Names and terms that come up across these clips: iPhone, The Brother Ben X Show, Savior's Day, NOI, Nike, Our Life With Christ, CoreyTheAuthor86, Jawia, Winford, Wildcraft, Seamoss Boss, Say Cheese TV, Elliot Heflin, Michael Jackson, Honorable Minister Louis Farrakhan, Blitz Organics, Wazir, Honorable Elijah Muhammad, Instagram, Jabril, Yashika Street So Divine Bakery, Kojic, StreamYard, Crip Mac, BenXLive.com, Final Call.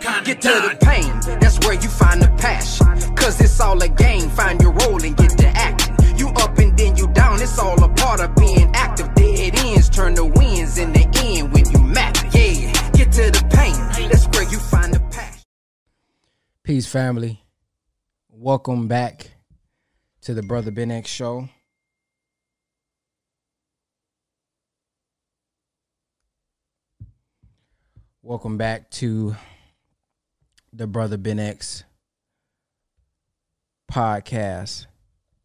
Get to the pain, that's where you find the passion. Cause it's all a game, find your role and get to acting. You up and then you down, it's all a part of being active. Dead ends turn to wins in the end when you map it. Yeah, get to the pain, that's where you find the passion. Peace, family. Welcome back to the Brother Ben X Show. Welcome back to the Brother Ben X podcast.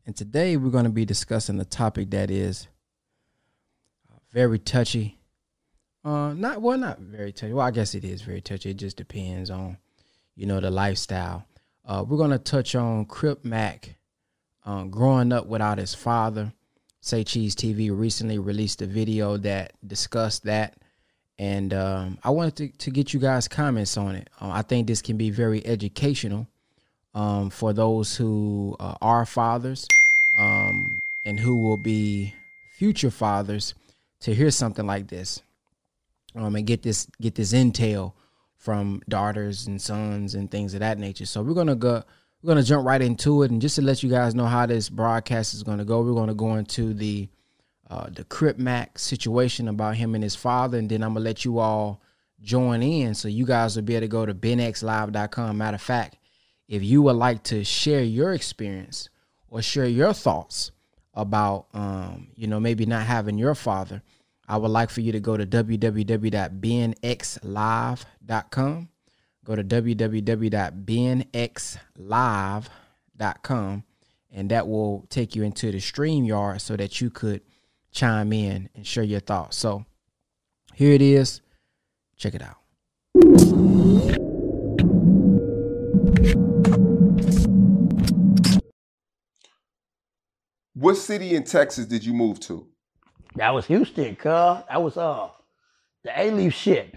And today we're going to be discussing a topic that is very touchy. Not very touchy. Well, I guess it is very touchy. It just depends on, you know, the lifestyle. We're going to touch on Crip Mac growing up without his father. Say Cheese TV recently released a video that discussed that. And I wanted to get you guys' comments on it. I think this can be very educational for those who are fathers and who will be future fathers to hear something like this and get this intel from daughters and sons and things of that nature. So we're gonna jump right into it. And just to let you guys know how this broadcast is gonna go, we're gonna go into the Crip Mac situation about him and his father, and then I'm going to let you all join in so you guys will be able to go to BenXLive.com. Matter of fact, if you would like to share your experience or share your thoughts about, you know, maybe not having your father, I would like for you to go to www.BenXLive.com. Go to www.BenXLive.com, and that will take you into the StreamYard so that you could chime in and share your thoughts. So here it is. Check it out. What city in Texas did you move to? That was Houston, cuz. That was the A-Leaf shit.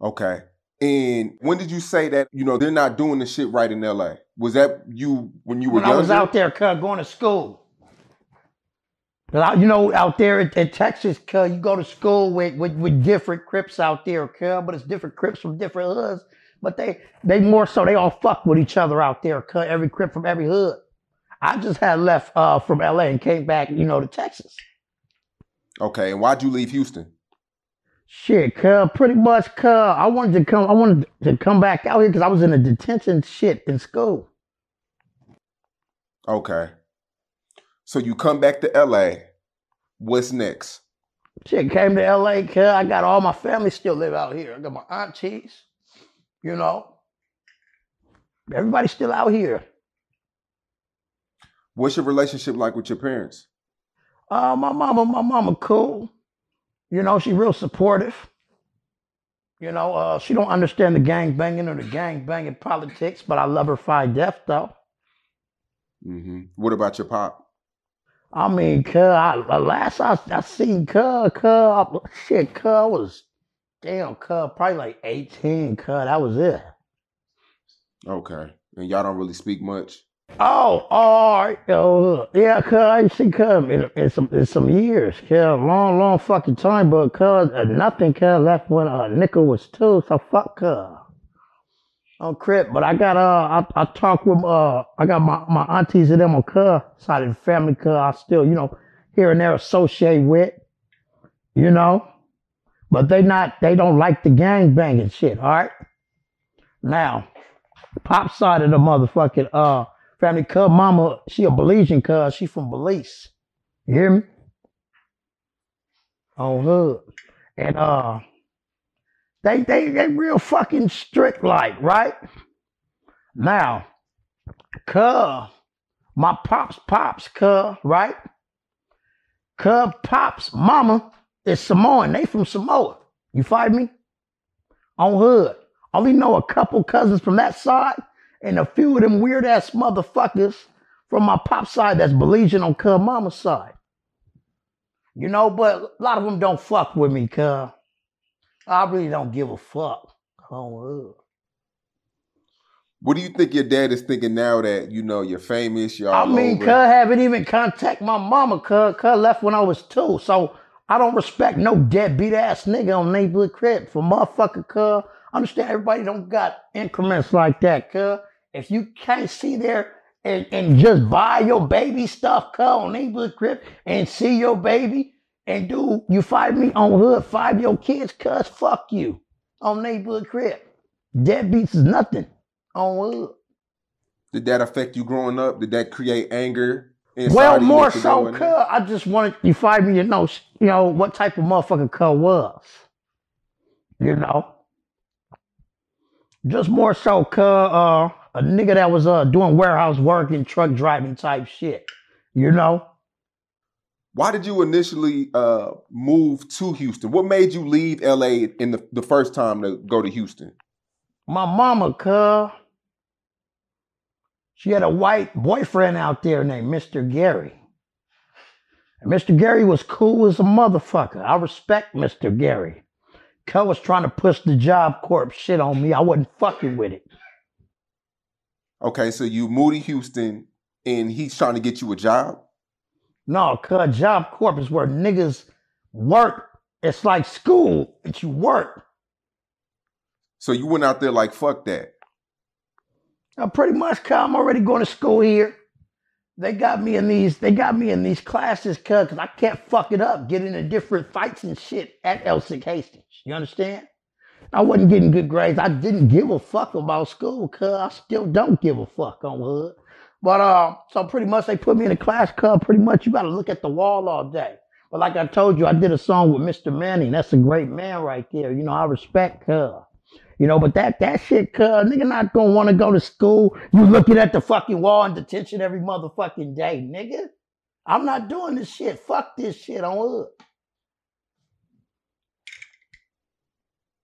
Okay. And when did you say that, you know, they're not doing the shit right in LA? Was that you when you were younger? I was out there, cuz, going to school. You know, out there in Texas, cuz, you go to school with different Crips out there, cuz, but it's different Crips from different hoods. But they more so, they all fuck with each other out there, cuz, every Crip from every hood. I just had left from LA and came back, you know, to Texas. Okay, and why'd you leave Houston? Shit, cuz, pretty much, cuz, I wanted to come back out here because I was in a detention shit in school. Okay. So you come back to L.A., what's next? Shit, came to L.A., cuz I got all my family still live out here. I got my aunties, you know. Everybody's still out here. What's your relationship like with your parents? My mama cool. You know, she real supportive. You know, she don't understand the gangbanging or the gangbanging politics, but I love her fight death, though. Mm-hmm. What about your pop? I mean, cuz, last I seen cuz was, damn, cuz, probably like 18, cuz, that was it. Okay. And y'all don't really speak much? Oh, all right. Yeah, cuz, I ain't seen cuz in some years, cuz, long fucking time, but cuz, nothing, cuz, left when nickel was two, so fuck cuz. On Crip, but I got I talked with I got my aunties and them on cuz side of the family, cuz I still, you know, here and there associate with, you know, but they don't like the gang banging shit. All right, now pop side of the motherfucking family, cuz mama, she a Belizean, cuz she from Belize. You hear me? On hood and They real fucking strict like, right? Now, cuz, my pops, cuz, right? Cuz, pops, mama is Samoan. They from Samoa. You fight me? On hood. Only know a couple cousins from that side and a few of them weird ass motherfuckers from my pop's side that's Belizean on cuz mama's side. You know, but a lot of them don't fuck with me, cuz. I really don't give a fuck. Oh, what do you think your dad is thinking now that, you know, you're famous? Y'all, I mean, cuz, haven't even contacted my mama, cuz left when I was two. So I don't respect no deadbeat ass nigga on neighborhood crib for motherfucker, cuz. Understand everybody don't got increments like that, cuz. If you can't see there and just buy your baby stuff, cuz, on neighborhood crib and see your baby and do you fight me on hood, fight your kids, cuz, fuck you on neighborhood crib. Deadbeats is nothing on hood. Did that affect you growing up? Did that create anger? Well, more so, cuz I just wanted you find me, you know what type of motherfucker cuz was, you know, just more so, cuz a nigga that was doing warehouse work and truck driving type shit, you know. Why did you initially move to Houston? What made you leave LA in the first time to go to Houston? My mama, cuz. She had a white boyfriend out there named Mr. Gary. And Mr. Gary was cool as a motherfucker. I respect Mr. Gary. Cuz was trying to push the Job Corp shit on me. I wasn't fucking with it. Okay, so you moved to Houston and he's trying to get you a job? No, cuz Job Corp is where niggas work. It's like school, but you work. So you went out there like, fuck that. Now, pretty much, cuz, I'm already going to school here. They got me in these classes, cuz, because I can't fuck it up, get into different fights and shit at Elsick Hastings. You understand? I wasn't getting good grades. I didn't give a fuck about school, cuz. I still don't give a fuck on hood. But, so pretty much they put me in a class, cuz, pretty much you got to look at the wall all day. But like I told you, I did a song with Mr. Manning. That's a great man right there. You know, I respect, cuz. You know, but that shit, cuz, nigga not gonna want to go to school. You looking at the fucking wall in detention every motherfucking day, nigga. I'm not doing this shit. Fuck this shit on hood.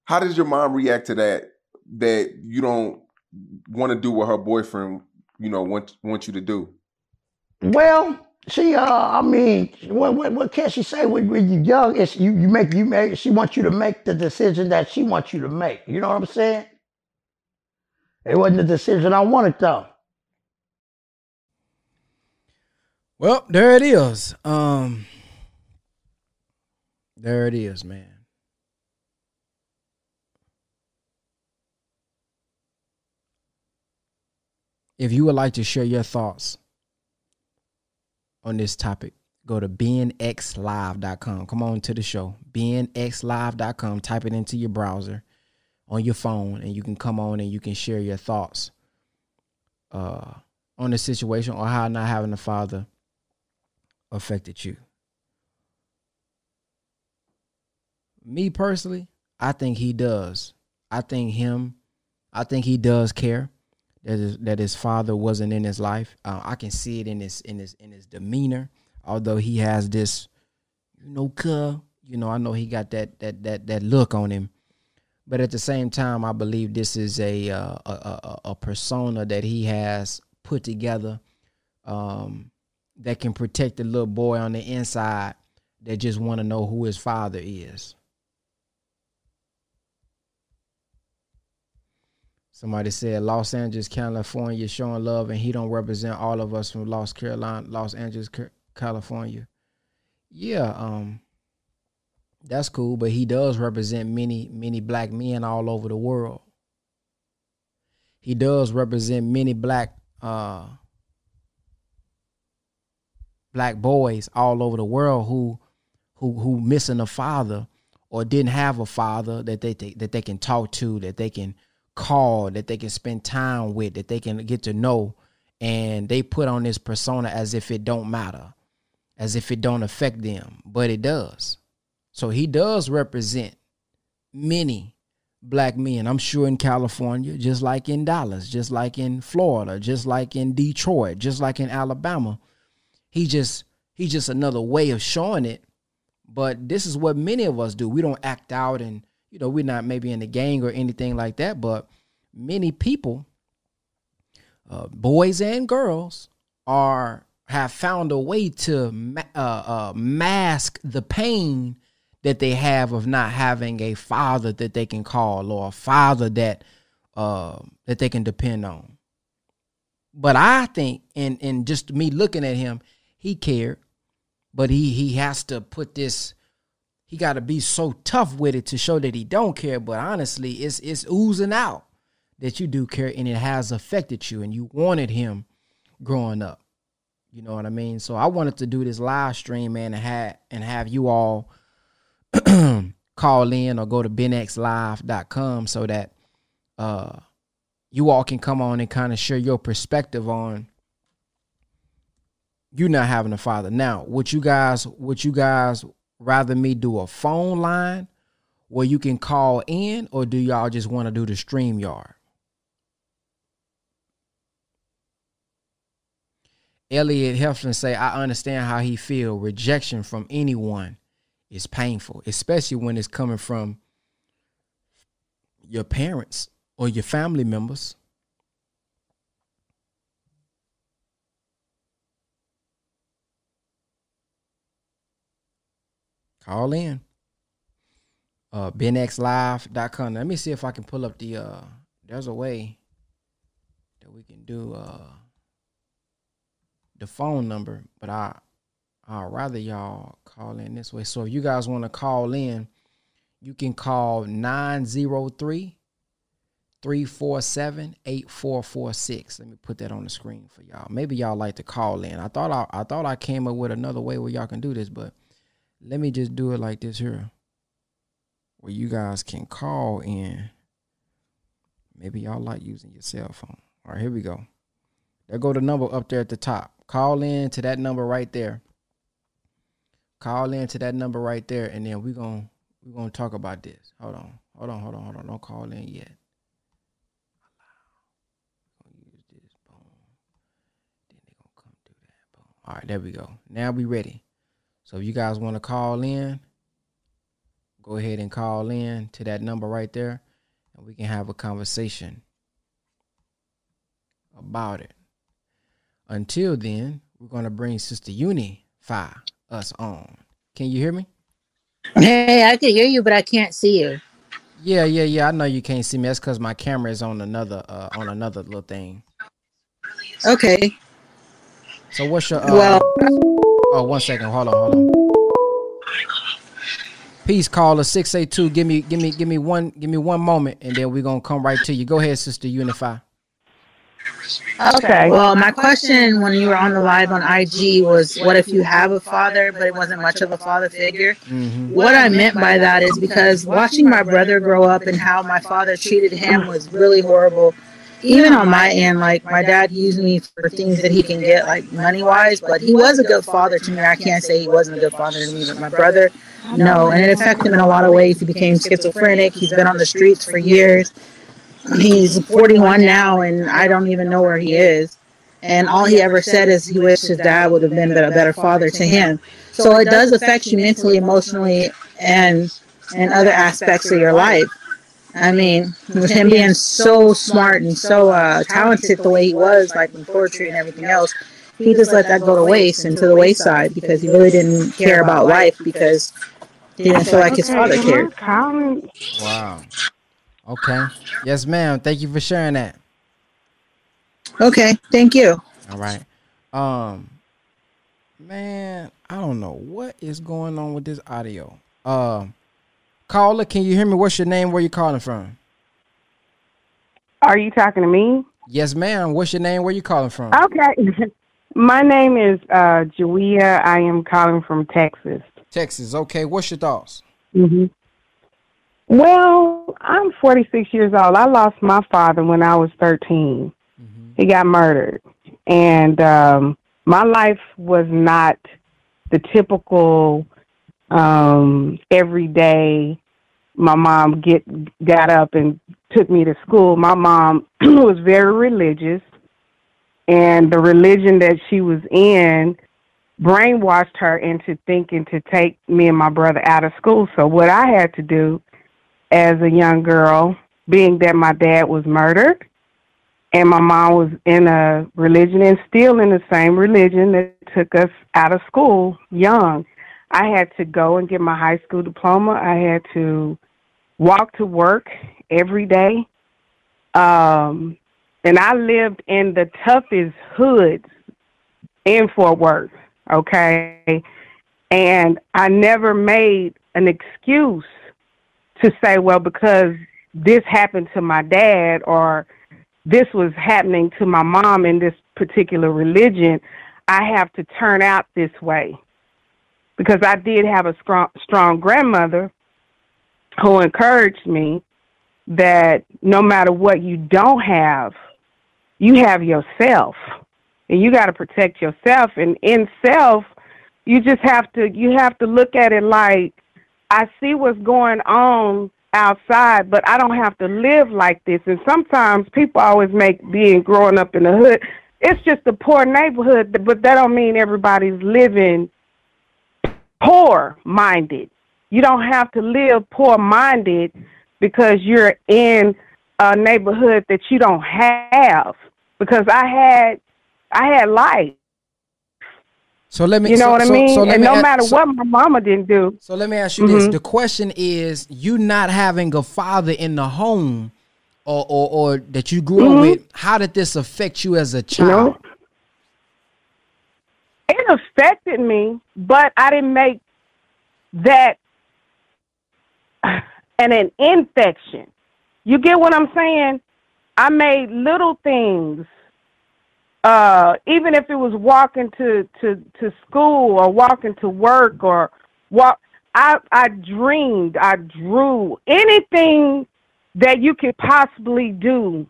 How does your mom react to that you don't want to do what her boyfriend, you know, want you to do? Well, she, I mean, what can she say when you're young? It's you make, she wants you to make the decision that she wants you to make. You know what I'm saying? It wasn't the decision I wanted, though. Well, there it is. There it is, man. If you would like to share your thoughts on this topic, go to BenXLive.com. Come on to the show, BenXLive.com. Type it into your browser on your phone, and you can come on and you can share your thoughts on the situation or how not having a father affected you. Me personally, I think he does. I think he does care that his father wasn't in his life. I can see it in his demeanor. Although he has this, you know, cuz, you know, I know he got that look on him, but at the same time, I believe this is a persona that he has put together that can protect the little boy on the inside that just want to know who his father is. Somebody said Los Angeles, California, showing love, and he don't represent all of us from Los Angeles, California. Yeah, that's cool, but he does represent many, many black men all over the world. He does represent many black boys all over the world who missing a father or didn't have a father that they can talk to, that they can call, that they can spend time with, that they can get to know, and they put on this persona as if it don't matter, as if it don't affect them, but it does. So he does represent many black men, I'm sure, in California, just like in Dallas, just like in Florida, just like in Detroit, just like in Alabama. He's just another way of showing it, but this is what many of us do. We don't act out, and you know, we're not maybe in the gang or anything like that, but many people, boys and girls, have found a way to mask the pain that they have of not having a father that they can call or a father that they can depend on. But I think, and just me looking at him, he cared, but he has to put this he got to be so tough with it to show that he don't care. But honestly, it's oozing out that you do care, and it has affected you, and you wanted him growing up. You know what I mean? So I wanted to do this live stream, man, and have you all call in or go to BenXLive.com so that you all can come on and kind of share your perspective on you not having a father. Now, would you guys rather me do a phone line where you can call in, or do y'all just want to do the StreamYard? Elliot Heflin say, I understand how he feel. Rejection from anyone is painful, especially when it's coming from your parents or your family members. Call in. BenXLive.com. Let me see if I can pull up the, there's a way that we can do, the phone number, but I'd rather y'all call in this way. So if you guys want to call in, you can call 903-347-8446. Let me put that on the screen for y'all. Maybe y'all like to call in. I thought I came up with another way where y'all can do this, but let me just do it like this here, where you guys can call in. Maybe y'all like using your cell phone. All right, here we go. There go the number up there at the top. Call in to that number right there. Call in to that number right there, and then we're gonna talk about this. Hold on. Don't call in yet. Allow. Gonna use this. Boom. Then they're gonna come through that. Boom. All right, there we go. Now we ready. So if you guys want to call in, go ahead and call in to that number right there, and we can have a conversation about it. Until then, we're going to bring Sister Unify us on. Can you hear me? Hey, I can hear you, but I can't see you. Yeah. I know you can't see me. That's because my camera is on another little thing. Okay. So what's your... oh, 1 second. Hold on. Peace, caller 682. Give me one moment, and then we're going to come right to you. Go ahead, Sister Unify. Okay. Well, my question when you were on the live on IG was, what if you have a father, but it wasn't much of a father figure? Mm-hmm. What I meant by that is because watching my brother grow up and how my father treated him was really horrible. Even on my end, like, my dad used me for things that he can get, like, money-wise, but he was a good father to me. I can't say he wasn't a good father to me, but my brother, no. And it affected him in a lot of ways. He became schizophrenic. He's been on the streets for years. He's 41 now, and I don't even know where he is. And all he ever said is he wished his dad would have been a better father to him. So it does affect you mentally, emotionally, and other aspects of your life. I mean, with him being so smart and so talented the way he was, like in poetry and everything else, he just let that go to waste and to the wayside because he really didn't care about life because he didn't feel like his father cared. Wow. Okay. Yes, ma'am. Thank you for sharing that. Okay. Thank you. All right. Man, I don't know what is going on with this audio. Caller, can you hear me? What's your name? Where you calling from? Are you talking to me? Yes, ma'am. What's your name? Where you calling from? Okay. My name is Jawia. I am calling from Texas. Texas. Okay. What's your thoughts? Mm-hmm. Well, I'm 46 years old. I lost my father when I was 13. Mm-hmm. He got murdered. And my life was not the typical every day my mom got up and took me to school. My mom was very religious, and the religion that she was in brainwashed her into thinking to take me and my brother out of school. So what I had to do as a young girl, being that my dad was murdered and my mom was in a religion and still in the same religion that took us out of school young, I had to go and get my high school diploma. I had to walk to work every day. And I lived in the toughest hoods in Fort Worth, okay? And I never made an excuse to say, well, because this happened to my dad or this was happening to my mom in this particular religion, I have to turn out this way. Because I did have a strong grandmother who encouraged me that no matter what you don't have, you have yourself. And you got to protect yourself. And in self, you just have to, you have to look at it like, I see what's going on outside, but I don't have to live like this. And sometimes people always make being growing up in the hood, it's just a poor neighborhood, but that don't mean everybody's living poor-minded. You don't have to live poor-minded because you're in a neighborhood that you don't have. Because I had life. So let me, you know so, what I so, mean? So and no matter what my mama didn't do. So let me ask you this. The question is, you not having a father in the home or that you grew up with, how did this affect you as a child? No. It affected me, but I didn't make that an infection. You get what I'm saying? I made little things. Even if it was walking to school or walking to work or I dreamed, I drew, anything that you could possibly do.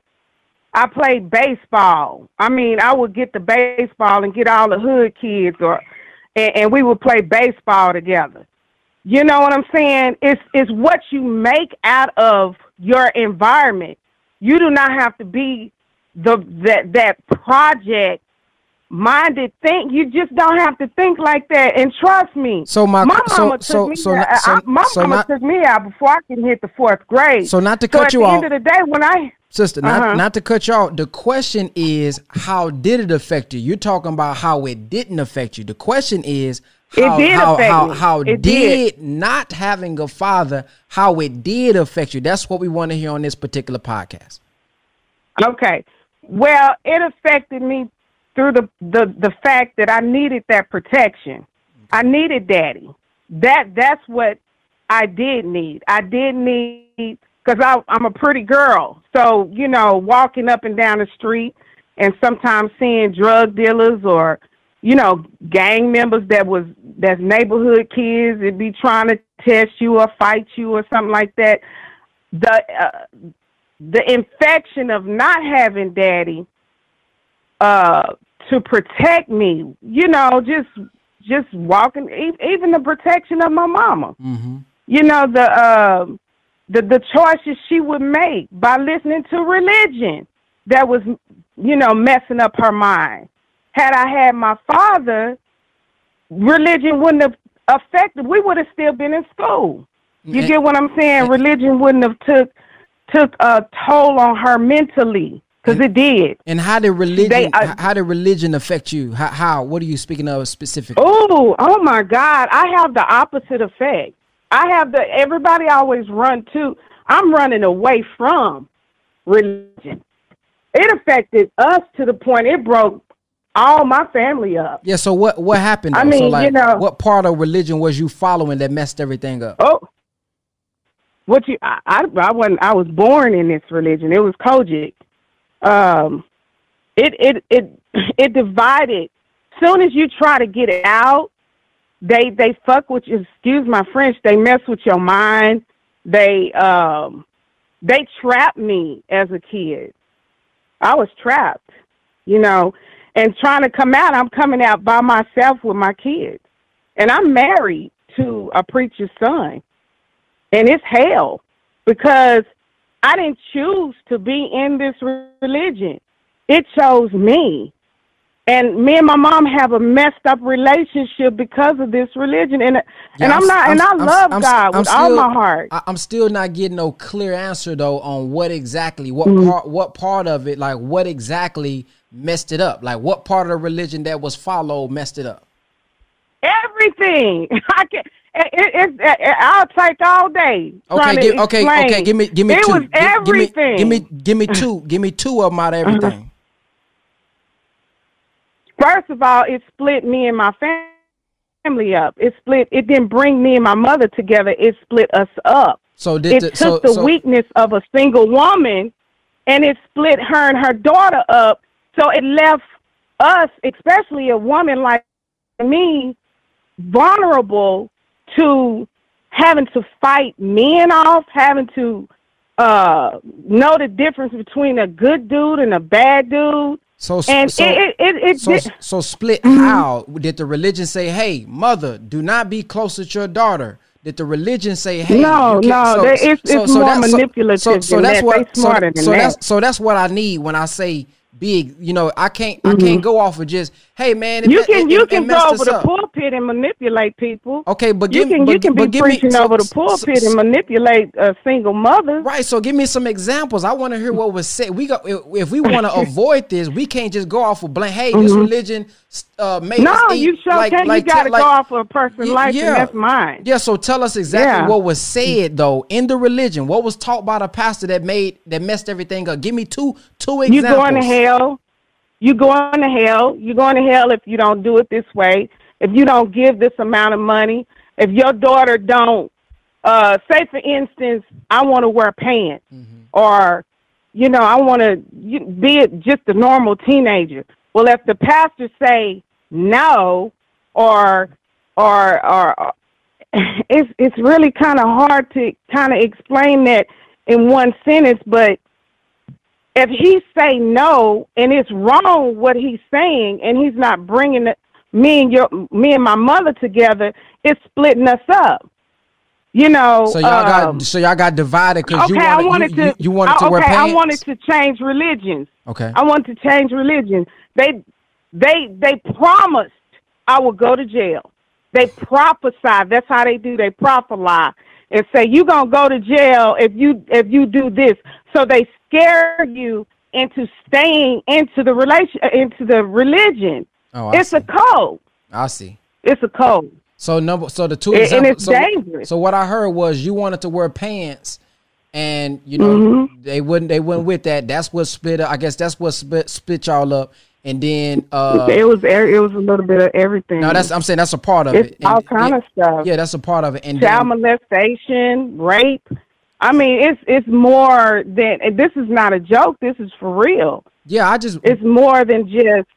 I played baseball. I mean, I would get the baseball and get all the hood kids and we would play baseball together. You know what I'm saying? It's what you make out of your environment. You do not have to be that project minded thing. You just don't have to think like that. And trust me, my mama took me out before I could hit the 4th grade. So not to cut you off. At the end of the day, when I sister, not to cut you off. The question is, how did it affect you? You're talking about how it didn't affect you. The question is, how did not having a father, how it did affect you? That's what we want to hear on this particular podcast. Okay. Well, it affected me through the fact that I needed that protection. I needed daddy. That's what I did need. I did need, because I'm a pretty girl. So, you know, walking up and down the street and sometimes seeing drug dealers or, you know, gang members that's neighborhood kids that be trying to test you or fight you or something like that. The infection of not having daddy to protect me, you know, just walking, even the protection of my mama, you know, the choices she would make by listening to religion that was, you know, messing up her mind. Had I had my father, religion wouldn't have affected, we would have still been in school. You get what I'm saying? Religion wouldn't have took a toll on her mentally, because it did. And how did religion affect you? How? What are you speaking of specifically? Oh my God! I have the opposite effect. Everybody always run to. I'm running away from religion. It affected us to the point it broke all my family up. Yeah. So what happened? I mean, so like, you know, what part of religion was you following that messed everything up? I was born in this religion. It was Kojic. It divided. Soon as you try to get it out, they fuck with you. Excuse my French. They mess with your mind. They trapped me as a kid. I was trapped, you know, and trying to come out. I'm coming out by myself with my kids, and I'm married to a preacher's son. And it's hell because I didn't choose to be in this religion. It chose me. And me and my mom have a messed up relationship because of this religion. And I love God with all my heart. I'm still not getting no clear answer though on what part of it messed it up? Like what part of the religion that was followed messed it up? Everything. I'll take all day. Okay. Give me two of them out of everything. First of all, it split me and my family. family up. It split. It didn't bring me and my mother together. It split us up. So it took the weakness of a single woman, and it split her and her daughter up. So it left us, especially a woman like me, vulnerable to having to fight men off, having to know the difference between a good dude and a bad dude. So split. How did the religion say, hey, mother, do not be close to your daughter? Did the religion say, hey, no, it's more manipulative, so that's what I need when I say big, you know, I can't go off of just, hey man, you can go over the pulpit and manipulate people. Okay, but you can be preaching over the pulpit and manipulate a single mother. Right. So give me some examples. I want to hear what was said. If we want to avoid this, we can't just go off of blank. Hey, this religion made us eat. You gotta go off of a person's life, and that's mine. Yeah. So tell us exactly what was said though in the religion. What was taught by the pastor that messed everything up? Give me two examples. You're going to hell if you don't do it this way, if you don't give this amount of money, if your daughter don't say, for instance, I want to wear pants, or, you know, I want to be just a normal teenager. Well, if the pastor say no, or it's really kind of hard to kind of explain that in one sentence, but if he say no and it's wrong what he's saying, and he's not bringing me and my mother together, it's splitting us up. You know. So y'all got divided because you wanted to wear pants. I wanted to change religions. Okay. I wanted to change religion. They promised I would go to jail. They prophesied. That's how they do. They prophesy and say you're gonna go to jail if you do this. So they scare you into staying into the religion. Oh, it's a cult. I see. It's a cult. So the two examples, and it's dangerous. So what I heard was you wanted to wear pants, and you know they wouldn't with that. That's what split. I guess that's what split y'all up. And then it was a little bit of everything. No, I'm saying that's a part of it. All kind of stuff. Yeah, that's a part of it. And child molestation, rape. I mean, it's more than, and this is not a joke. This is for real. Yeah, it's more than just.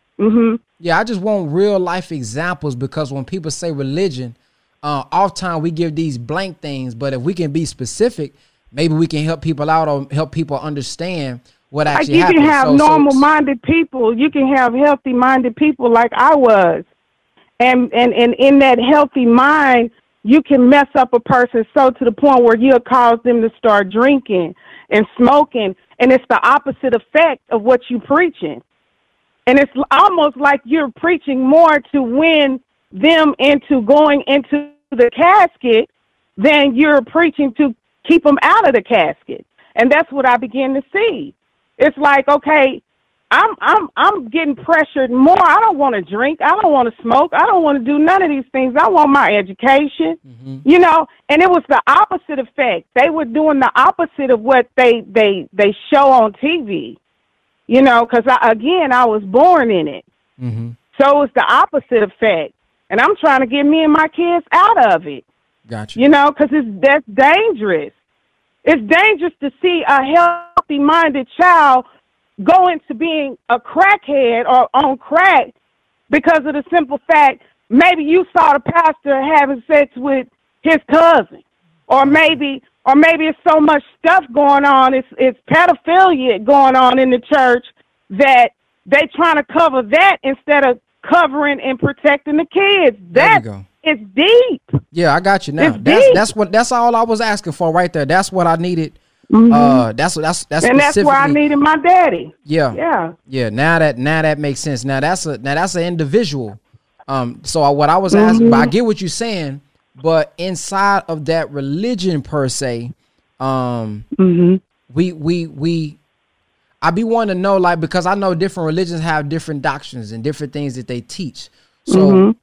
Yeah, I just want real life examples, because when people say religion, often we give these blank things. But if we can be specific, maybe we can help people out or help people understand what actually happens. You can have normal-minded people. You can have healthy-minded people, like I was, and in that healthy mind, you can mess up a person so to the point where you'll cause them to start drinking and smoking, and it's the opposite effect of what you're preaching. And it's almost like you're preaching more to win them into going into the casket than you're preaching to keep them out of the casket. And that's what I begin to see. It's like, okay, I'm getting pressured more. I don't want to drink. I don't want to smoke. I don't want to do none of these things. I want my education, you know. And it was the opposite effect. They were doing the opposite of what they show on TV, you know, because, I was born in it. So it's the opposite effect. And I'm trying to get me and my kids out of it. Gotcha. You know, because that's dangerous. It's dangerous to see a healthy-minded child go into being a crackhead or on crack because of the simple fact maybe you saw the pastor having sex with his cousin, or maybe it's so much stuff going on, it's pedophilia going on in the church that they trying to cover that instead of covering and protecting the kids. It's deep. Yeah, I got you now. That's all I was asking for right there. That's what I needed. That's where I needed my daddy. Yeah. Now that makes sense. Now that's an individual. So what I was asking, but I get what you're saying, but inside of that religion per se, I be wanting to know, like, because I know different religions have different doctrines and different things that they teach. So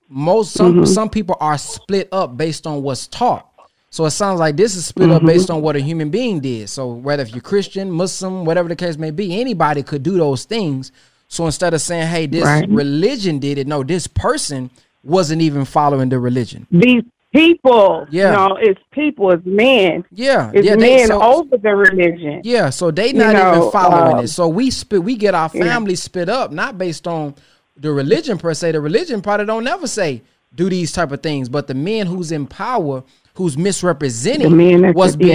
some people are split up based on what's taught. So it sounds like this is split up based on what a human being did. So whether if you're Christian, Muslim, whatever the case may be, anybody could do those things. So instead of saying, hey, this religion did it, no, this person wasn't even following the religion. These people, yeah, you know, it's people, it's men. Yeah, it's men over the religion. Yeah, so they not even following it. So we get our family split up, not based on the religion per se. The religion probably don't never say do these type of things, but the men who's in power, who's misrepresenting was being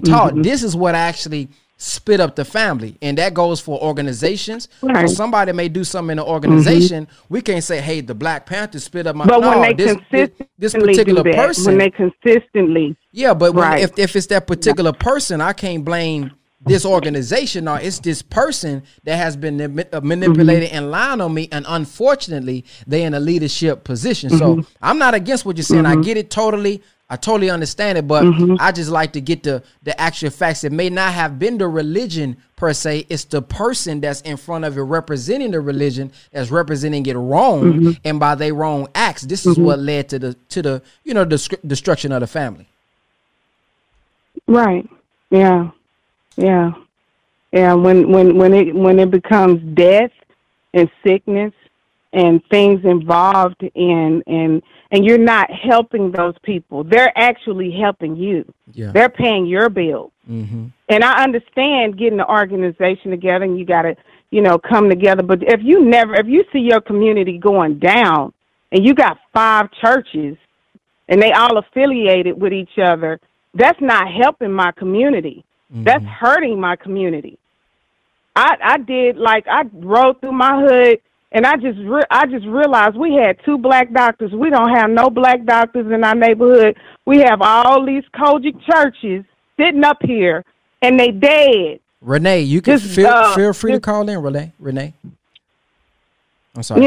taught. Mm-hmm. This is what actually split up the family, and that goes for organizations. Right. So somebody may do something in an organization. Mm-hmm. We can't say, "Hey, the Black Panthers split up my." But when they this particular person, when they consistently, yeah. But when, if it's that particular person, I can't blame this organization. Or it's this person that has been manipulated and lying on me, and unfortunately, they're in a leadership position. Mm-hmm. So I'm not against what you're saying. Mm-hmm. I get it totally. I totally understand it, but I just like to get the actual facts. It may not have been the religion per se. It's the person that's in front of it representing the religion that's representing it wrong, and by their wrong acts, this is what led to the destruction of the family. Right. Yeah. Yeah. Yeah. When it becomes death and sickness and things involved and you're not helping those people. They're actually helping you. Yeah. They're paying your bills. Mm-hmm. And I understand getting the organization together and you got to, come together. But if you see your community going down and you got 5 churches and they all affiliated with each other, that's not helping my community. Mm-hmm. That's hurting my community. I rode through my hood, and I just realized we had 2 Black doctors. We don't have no Black doctors in our neighborhood. We have all these Kojic churches sitting up here, and they dead. Renee, you can feel free to call in, Renee. I'm sorry.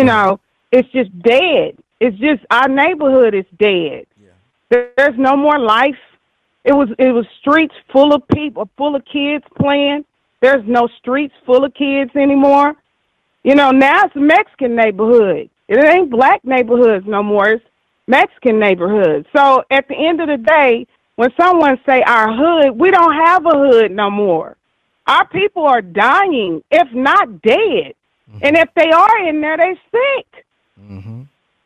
It's just dead. It's just our neighborhood is dead. Yeah. There's no more life. It was streets full of people, full of kids playing. There's no streets full of kids anymore. Now it's a Mexican neighborhood. It ain't Black neighborhoods no more. It's Mexican neighborhoods. So at the end of the day, when someone say our hood, we don't have a hood no more. Our people are dying, if not dead. Mm-hmm. And if they are in there, they sick. Mm-hmm.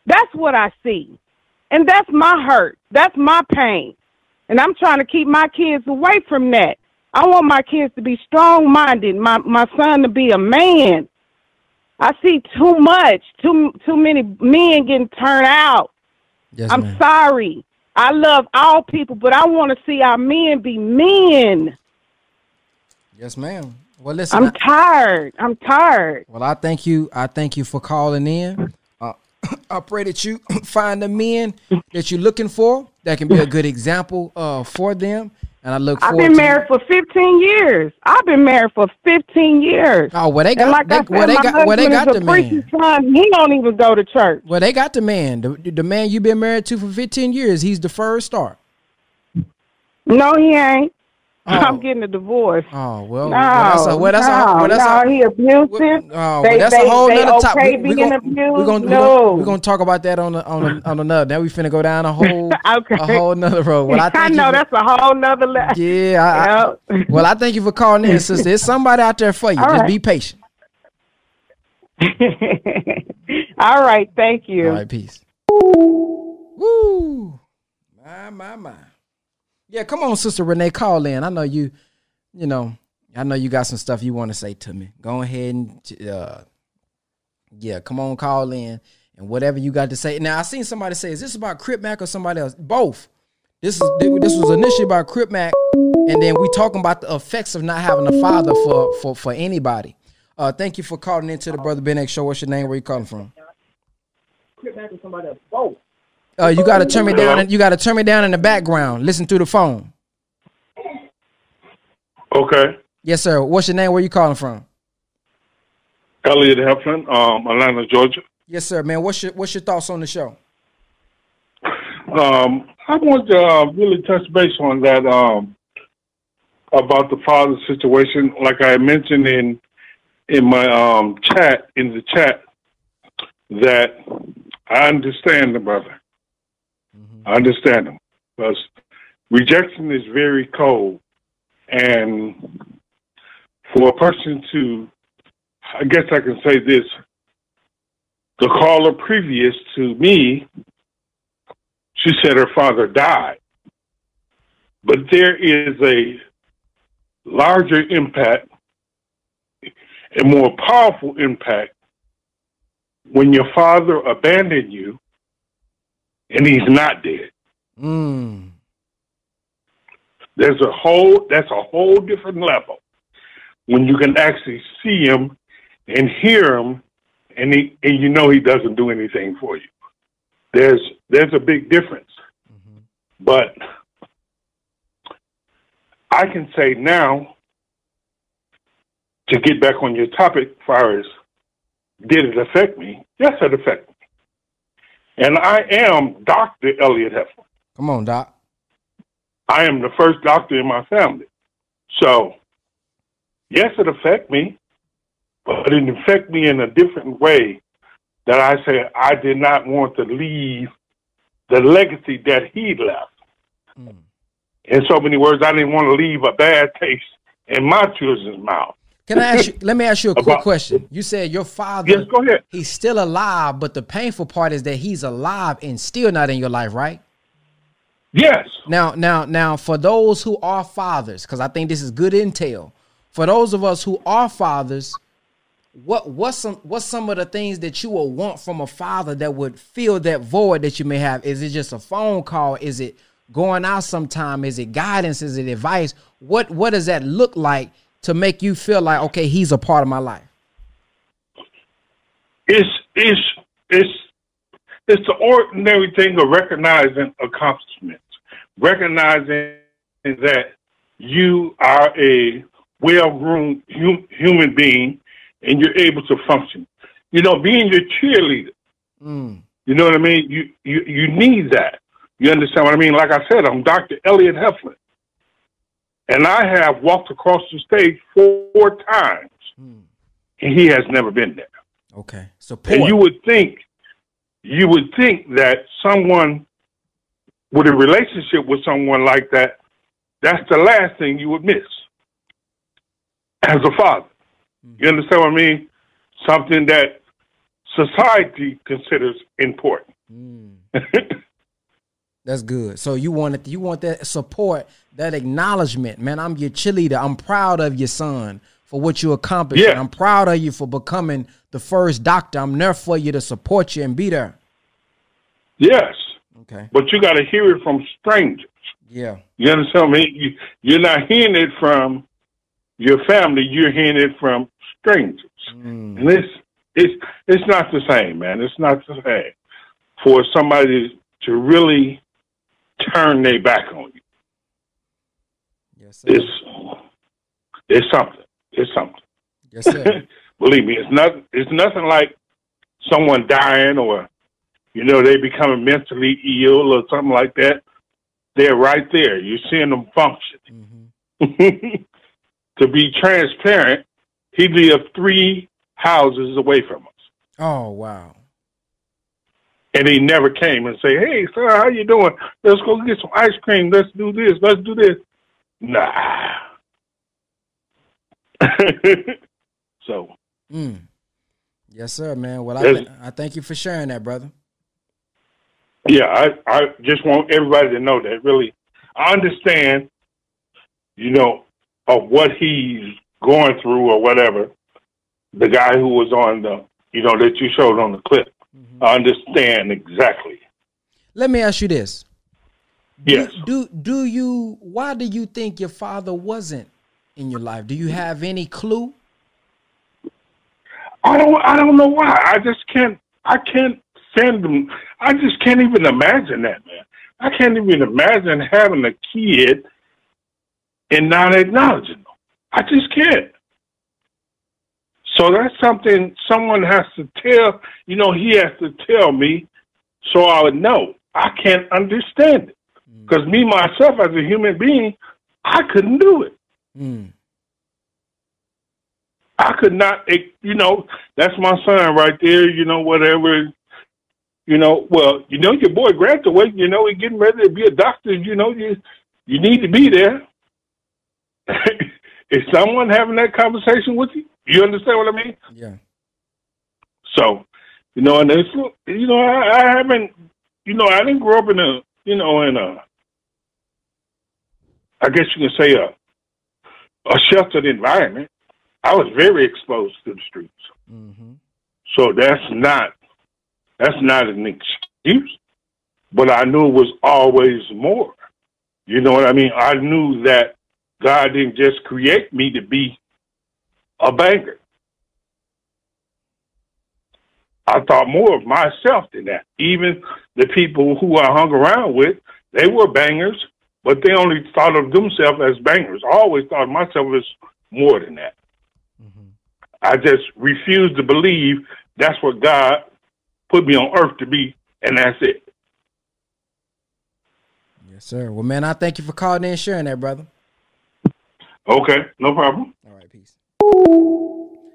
That's what I see. And that's my hurt. That's my pain. And I'm trying to keep my kids away from that. I want my kids to be strong-minded, my son to be a man. I see too much, too many men getting turned out. Yes, I'm sorry. I love all people, but I want to see our men be men. Yes, ma'am. Well, listen. I'm tired. Well, I thank you for calling in. I pray that you find the men that you're looking for that can be a good example for them. And I look forward to it. I've been married for 15 years. Oh, well, they got the man. He don't even go to church. Well, they got the man. The man you've been married to for 15 years, he's the first star. No, he ain't. Oh. I'm getting a divorce. Oh, well, he abusive. Oh, that's a whole other topic. We're going to talk about that on another. Now we finna go down a whole nother road. Well, that's a whole nother level. Yeah. Well, I thank you for calling in, sister. There's somebody out there for you. Just be patient. All right. Thank you. All right. Peace. Woo. My. Yeah, come on, Sister Renee, call in. I know you got some stuff you want to say to me. Go ahead and, come on, call in, and whatever you got to say. Now, I seen somebody say, is this about Crip Mac or somebody else? Both. This was initially about Crip Mac, and then we talking about the effects of not having a father for anybody. Thank you for calling into the Brother Ben X Show. What's your name? Where you calling from? Crip Mac or somebody else? Both. You gotta turn me down. You gotta turn me down in the background. Listen through the phone. Okay. Yes, sir. What's your name? Where you calling from? Elliot Heflin, Atlanta, Georgia. Yes, sir, man. What's your thoughts on the show? I want to really touch base on that about the father situation. Like I mentioned in my chat, that I understand the brother. I understand them because rejection is very cold, and for a person to, I guess I can say this, The caller previous to me, she said her father died. But there is a larger impact, a more powerful impact, when your father abandoned you and he's not dead. Mm. That's a whole different level when you can actually see him and hear him, and you know he doesn't do anything for you. There's a big difference. Mm-hmm. But I can say now, to get back on your topic, as far as did it affect me? Yes, it affected me. And I am Dr. Elliot Heflin. Come on, Doc. I am the first doctor in my family. So, yes, it affected me, but it affected me in a different way that I said I did not want to leave the legacy that he left. Mm. In so many words, I didn't want to leave a bad taste in my children's mouth. Can I ask you, let me ask you a quick question. You said your father, yes, go ahead. He's still alive, but the painful part is that he's alive and still not in your life, right? Yes. Now, for those who are fathers, because I think this is good intel, for those of us who are fathers, what's some of the things that you will want from a father that would fill that void that you may have? Is it just a phone call? Is it going out sometime? Is it guidance? Is it advice? What does that look like to make you feel like, okay, he's a part of my life? It's the ordinary thing of recognizing accomplishments, recognizing that you are a well-groomed human being and you're able to function. You know, being your cheerleader. Mm. You know what I mean? You need that. You understand what I mean? Like I said, I'm Dr. Elliot Heflin. And I have walked across the stage 4 times, and he has never been there. Okay, so and you would think that someone with a relationship with someone like that, that's the last thing you would miss as a father. You understand what I mean? Something that society considers important. Mm. That's good. So you want that support, that acknowledgement, man. I'm your cheerleader. I'm proud of your son for what you accomplished. Yeah. I'm proud of you for becoming the first doctor. I'm there for you to support you and be there. Yes. Okay. But you got to hear it from strangers. Yeah. You understand me? You're not hearing it from your family. You're hearing it from strangers. Mm. And it's not the same, man. It's not the same for somebody to really turn their back on you. Yes, sir. It's something. It's something. Yes, sir. Believe me, it's nothing like someone dying or, you know, they becoming mentally ill or something like that. They're right there. You're seeing them functioning. Mm-hmm. To be transparent, he lived 3 houses away from us. Oh, wow. And he never came and say, "Hey, sir, how you doing? Let's go get some ice cream. Let's do this. Let's do this." Nah. So. Mm. Yes, sir, man. Well, I thank you for sharing that, brother. Yeah, I just want everybody to know that, really. I understand, you know, of what he's going through or whatever. The guy who was on the, you know, that you showed on the clip. Mm-hmm. I understand exactly. Let me ask you this. Yes. Why do you think your father wasn't in your life? Do you have any clue? I don't know why. I just can't even imagine that, man. I can't even imagine having a kid and not acknowledging them. I just can't. So that's something someone has to tell, you know, he has to tell me so I would know. I can't understand it. Because me, myself, as a human being, I couldn't do it. Mm. I could not, you know, that's my son right there, you know, whatever. You know, well, you know, your boy graduated, you know, he's getting ready to be a doctor, you know, you need to be there. Is someone having that conversation with you? You understand what I mean? Yeah. So You know, and it's, you know, I haven't, you know, I didn't grow up in a, you know, in a, I guess you can say a sheltered environment. I was very exposed to the streets. Mm-hmm. So that's not an excuse, but I knew it was always more. You know what I mean? I knew that God didn't just create me to be a banker. I thought more of myself than that. Even the people who I hung around with, they were bangers, but they only thought of themselves as bangers. I always thought of myself as more than that. Mm-hmm. I just refused to believe that's what God put me on earth to be, and that's it. Yes, sir. Well, man, I thank you for calling in and sharing that, brother. Okay, no problem. All right, peace. All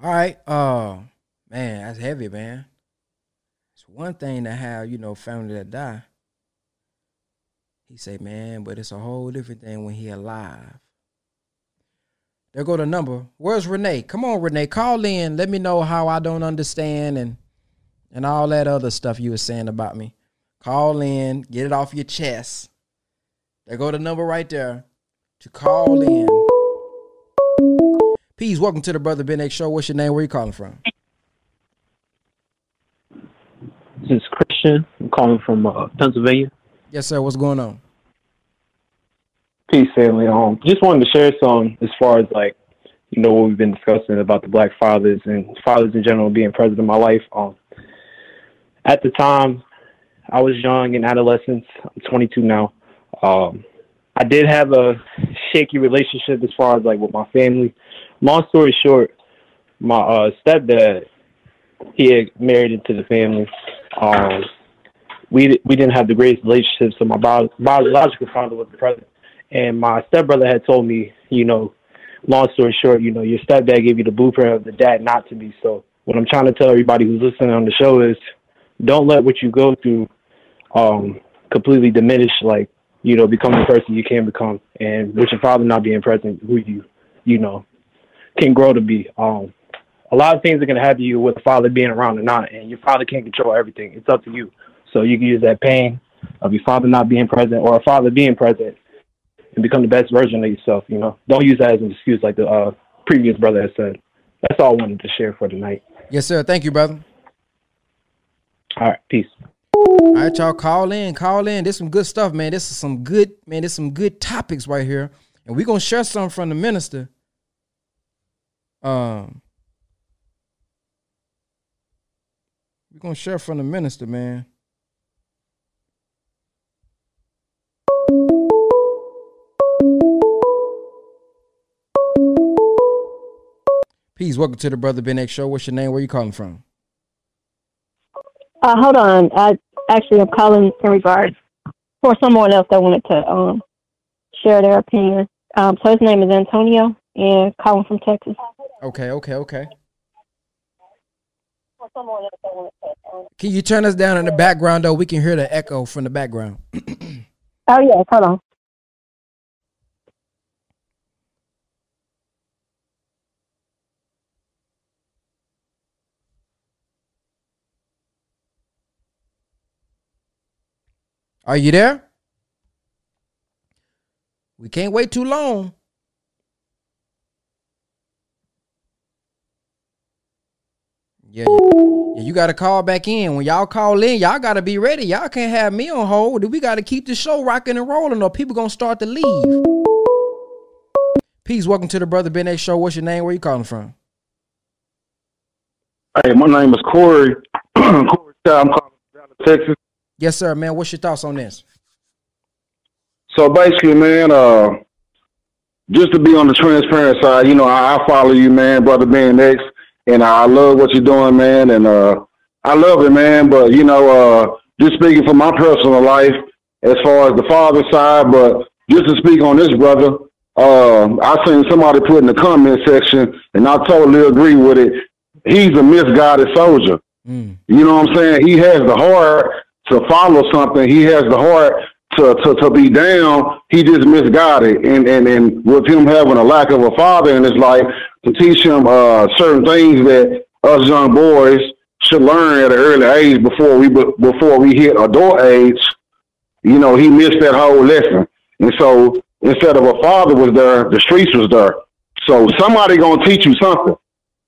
right, man, that's heavy, man. It's one thing to have, you know, family that die. He say, man, but it's a whole different thing when he alive. There go the number. Where's Renee? Come on, Renee, call in. Let me know how I don't understand and all that other stuff you were saying about me. Call in, get it off your chest. There go the number right there to call in. Peace, welcome to the Brother Ben X Show. What's your name? Where you calling from? This is Christian. I'm calling from Pennsylvania. Yes, sir. What's going on? Peace, family. Just wanted to share some as far as, like, you know, what we've been discussing about the black fathers and fathers in general being present in my life. At the time, I was young in adolescence. I'm 22 now. I did have a shaky relationship as far as, like, with my family. Long story short, my stepdad, he had married into the family. We didn't have the greatest relationship, so my biological father was the president. And my stepbrother had told me, you know, long story short, you know, your stepdad gave you the blueprint of the dad not to be. So what I'm trying to tell everybody who's listening on the show is don't let what you go through completely diminish, like, you know, become the person you can become. And with your father not being present, who you, you know, can grow to be. A lot of things are going to happen to you with the father being around or not, and your father can't control everything. It's up to you. So you can use that pain of your father not being present or a father being present and become the best version of yourself, you know. Don't use that as an excuse like the previous brother has said. That's all I wanted to share for tonight. Yes, sir. Thank you, brother. All right. Peace. All right, y'all. Call in. Call in. There's some good stuff, man. This is some good, man. There's some good topics right here. And we're going to share some from the minister. We're going to share from the minister, man. Peace. Welcome to the Brother Ben X Show. What's your name? Where you calling from? Hold on. I'm calling in regards for someone else that wanted to share their opinion. So his name is Antonio, and calling from Texas. Okay. Can you turn us down in the background, though? We can hear the echo from the background. Oh, yeah. Hold on. Are you there? We can't wait too long. Yeah, you got to call back in. When y'all call in, y'all got to be ready. Y'all can't have me on hold. We got to keep the show rocking and rolling or people going to start to leave. Peace. Welcome to the Brother Ben X Show. What's your name? Where you calling from? Hey, my name is Corey. Corey, I'm calling from Texas. Yes, sir, man. What's your thoughts on this? So basically, man, just to be on the transparent side, you know, I follow you, man, Brother Ben X, and I love what you're doing, man, and I love it, man. But, you know, just speaking from my personal life as far as the father side, but just to speak on this, brother, I seen somebody put in the comment section, and I totally agree with it. He's a misguided soldier. Mm. You know what I'm saying? He has the heart to follow something. He has the heart to be down. He just misguided, and with him having a lack of a father in his life to teach him certain things that us young boys should learn at an early age before we hit adult age. You know, he missed that whole lesson. And so instead of a father was there, the streets was there. So somebody gonna teach you something.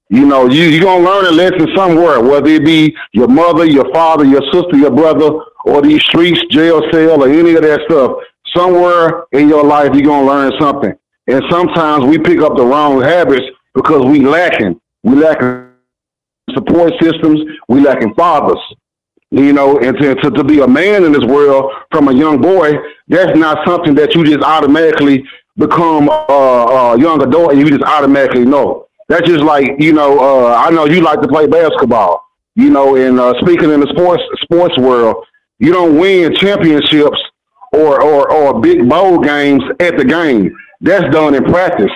You know, you're gonna learn a lesson somewhere, whether it be your mother, your father, your sister, your brother, or these streets, jail cell, or any of that stuff. Somewhere in your life, you're gonna learn something. And sometimes we pick up the wrong habits because we lacking. We lacking support systems. We lacking fathers. You know, and to be a man in this world from a young boy, that's not something that you just automatically become a young adult and you just automatically know. That's just like, you know, I know you like to play basketball, you know, and speaking in the sports world, you don't win championships or big bowl games at the game. That's done in practice.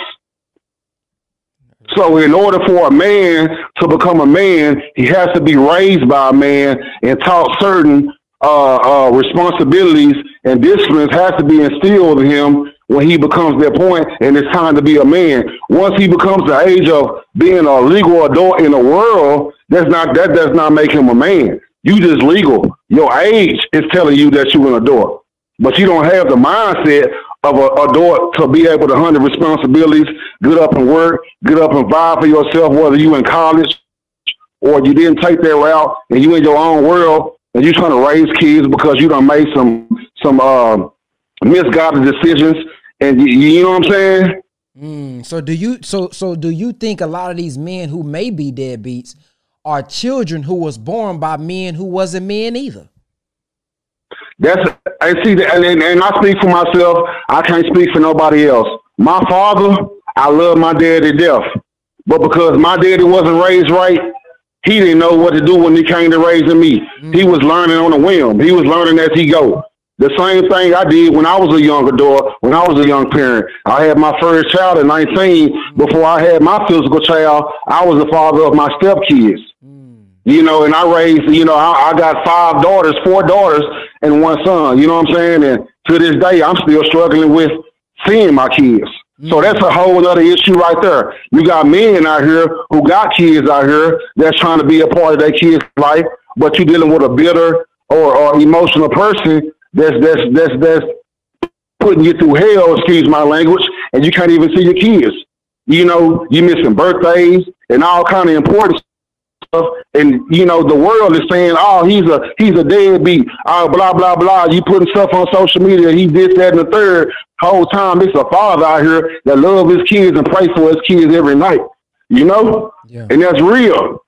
So in order for a man to become a man, he has to be raised by a man and taught certain responsibilities and disciplines has to be instilled in him when he becomes that point and it's time to be a man. Once he becomes the age of being a legal adult in the world, that does not make him a man. You just legal. Your age is telling you that you're an adult. But you don't have the mindset of an adult to be able to handle responsibilities, get up and work, get up and vibe for yourself, whether you in college or you didn't take that route and you in your own world and you trying to raise kids because you done made some misguided decisions. And you know what I'm saying? So do you think a lot of these men who may be deadbeats are children who was born by men who wasn't men either? And I speak for myself. I can't speak for nobody else. My father, I love my daddy to death, but because my daddy wasn't raised right, he didn't know what to do when he came to raising me. He was learning on a whim. He was learning as he go. The same thing I did when I was a young adult, when I was a young parent. I had my first child at 19. Before I had my physical child, I was the father of my stepkids. You know, and I raised, you know, I got 4 daughters and 1 son, you know what I'm saying? And to this day, I'm still struggling with seeing my kids. So that's a whole other issue right there. You got men out here who got kids out here that's trying to be a part of their kids' life, but you're dealing with a bitter or emotional person that's putting you through hell, excuse my language, and you can't even see your kids. You know, you're missing birthdays and all kind of important stuff. And you know the world is saying, "Oh, he's a deadbeat." Oh, blah blah blah. You putting stuff on social media. He did that and the third whole time. It's a father out here that loves his kids and prays for his kids every night. You know, yeah. And that's real.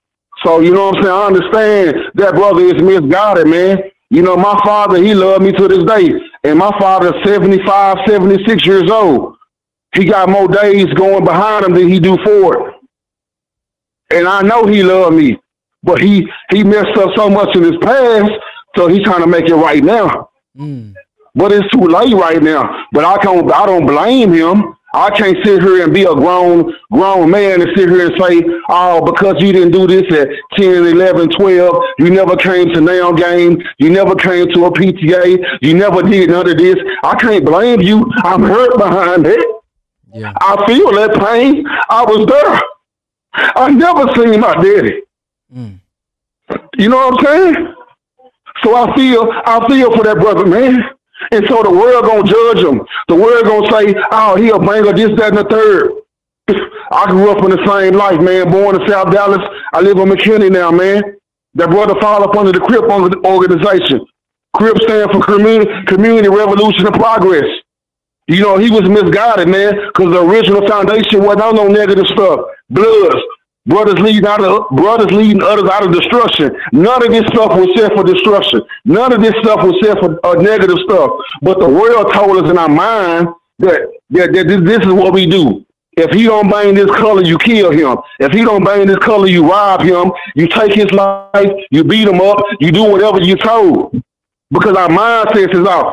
So you know what I'm saying. I understand that brother is misguided, man. You know, my father, he loved me to this day, and my father is 75, 76 years old. He got more days going behind him than he do forward. And I know he loved me, but he messed up so much in his past, so he's trying to make it right now. But it's too late right now. But I don't blame him. I can't sit here and be a grown man and sit here and say, "Oh, because you didn't do this at 10, 11, 12, you never came to NAM game, you never came to a PTA, you never did none of this." I can't blame you. I'm hurt behind it. Yeah. I feel that pain. I was there. I never seen my daddy. You know what I'm saying? So I feel for that brother, man. And so the world gonna judge him. The world gonna say, "Oh, he a banger, this, that, and the third." I grew up in the same life, man. Born in South Dallas. I live in McKinney now, man. That brother followed up under the Crip organization. Crip stands for Community Revolution and Progress. You know, he was misguided, man, because the original foundation wasn't on no negative stuff. Bloods, brothers leading others out of destruction. None of this stuff was set for destruction. None of this stuff was set for negative stuff. But the world told us in our mind that this is what we do. If he don't bang this color, you kill him. If he don't bang this color, you rob him. You take his life. You beat him up. You do whatever you're told. Because our mindset is off.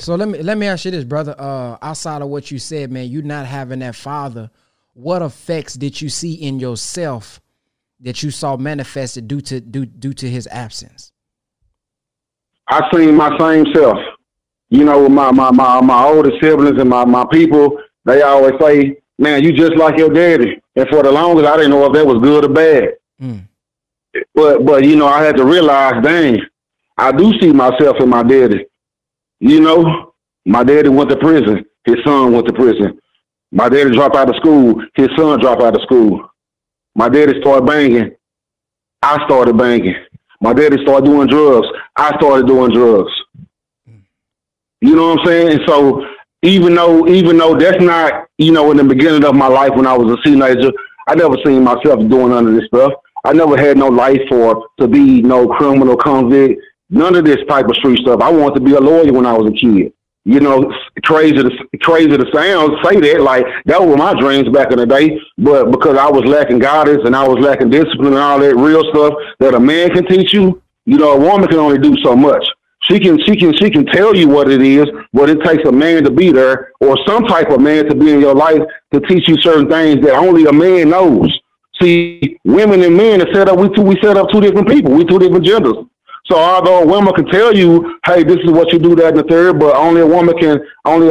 So let me ask you this, brother. Outside of what you said, man, you not having that father, what effects did you see in yourself that you saw manifested due to his absence? I seen my same self. You know, my older siblings and my people, they always say, "Man, you just like your daddy." And for the longest, I didn't know if that was good or bad. Mm. But you know, I had to realize, dang, I do see myself in my daddy. You know, my daddy went to prison. His son went to prison. My daddy dropped out of school. His son dropped out of school. My daddy started banging. I started banging. My daddy started doing drugs. I started doing drugs. You know what I'm saying? And so even though that's not, you know, in the beginning of my life when I was a teenager, I never seen myself doing none of this stuff. I never had no life for to be no criminal convict, none of this type of street stuff. I wanted to be a lawyer when I was a kid. You know, crazy to sound, say that, like, that were my dreams back in the day, but because I was lacking guidance and I was lacking discipline and all that real stuff that a man can teach you, you know, a woman can only do so much. She can tell you what it is, but it takes a man to be there or some type of man to be in your life to teach you certain things that only a man knows. See, women and men are set up, we set up two different people, we two different genders. So although a woman can tell you, hey, this is what you do, that, and the third, but only a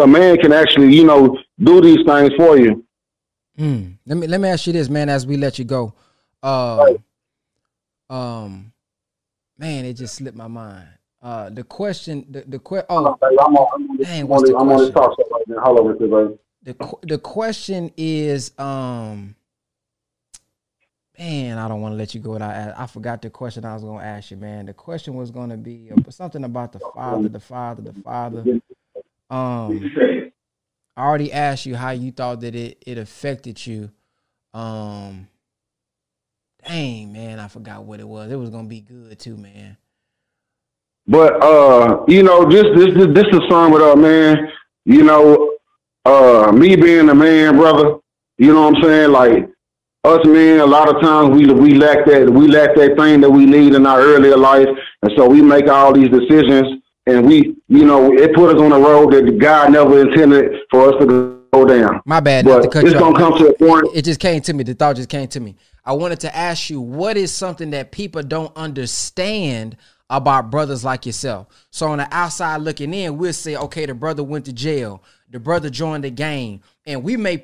man can actually, you know, do these things for you. Mm. Let me ask you this, man, as we let you go. Man, it just slipped my mind. The question is, man, I don't want to let you go without asking. I forgot the question I was going to ask you, man. The question was going to be something about the father. I already asked you how you thought that it affected you. Dang, man, I forgot what it was. It was going to be good too, man. But, you know, this is something with man, you know, me being a man, brother, you know what I'm saying? Like, us men, a lot of times we lack that thing that we need in our earlier life, and so we make all these decisions, and we, you know, it put us on a road that God never intended for us to go down. My bad, but it's gonna come to a point. It just came to me. The thought just came to me. I wanted to ask you, what is something that people don't understand about brothers like yourself? So on the outside looking in, we'll say, okay, the brother went to jail, the brother joined the gang, and we may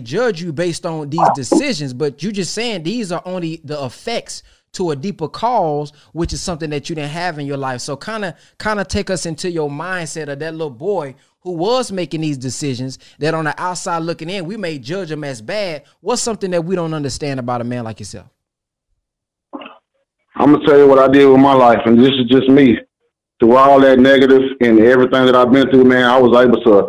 judge you based on these decisions, but you just saying these are only the effects to a deeper cause, which is something that you didn't have in your life. So kind of take us into your mindset of that little boy who was making these decisions that on the outside looking in, we may judge him as bad. What's something that we don't understand about a man like yourself? I'm gonna tell you what I did with my life, and this is just me. Through all that negative and everything that I've been through, man, I was able to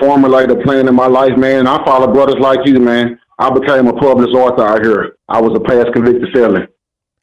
formulate a plan in my life, man. And I followed brothers like you, man. I became a published author out here. I was a past convicted felon.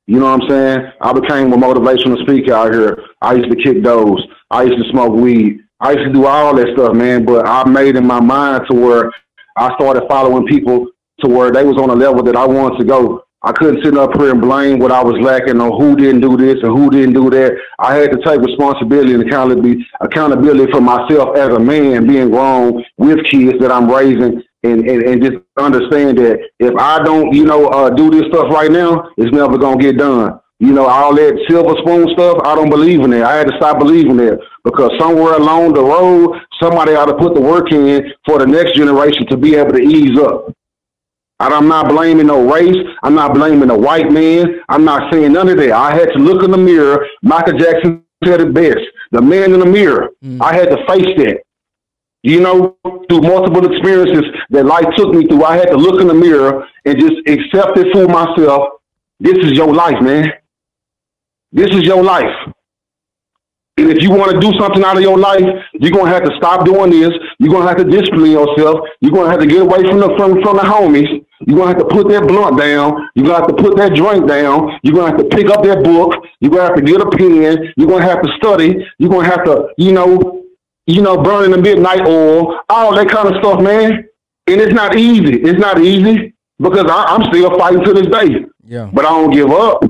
You know what I'm saying? I became a motivational speaker out here. I used to kick those. I used to smoke weed. I used to do all that stuff, man. But I made in my mind to where I started following people to where they was on a level that I wanted to go. I couldn't sit up here and blame what I was lacking or who didn't do this and who didn't do that. I had to take responsibility and accountability for myself as a man, being grown with kids that I'm raising, and just understand that if I don't, you know, do this stuff right now, it's never going to get done. You know, all that silver spoon stuff, I don't believe in that. I had to stop believing that because somewhere along the road, somebody ought to put the work in for the next generation to be able to ease up. I'm not blaming no race. I'm not blaming a white man. I'm not saying none of that. I had to look in the mirror. Michael Jackson said it best. The man in the mirror. Mm. I had to face that. You know, through multiple experiences that life took me through, I had to look in the mirror and just accept it for myself. This is your life, man. This is your life. And if you want to do something out of your life, you're going to have to stop doing this. You're going to have to discipline yourself. You're going to have to get away from the homies. You're going to have to put that blunt down. You're going to have to put that drink down. You're going to have to pick up that book. You're going to have to get a pen. You're going to have to study. You're going to have to, you know, burn in the midnight oil, all that kind of stuff, man. And it's not easy. It's not easy because I'm still fighting to this day. Yeah. But I don't give up.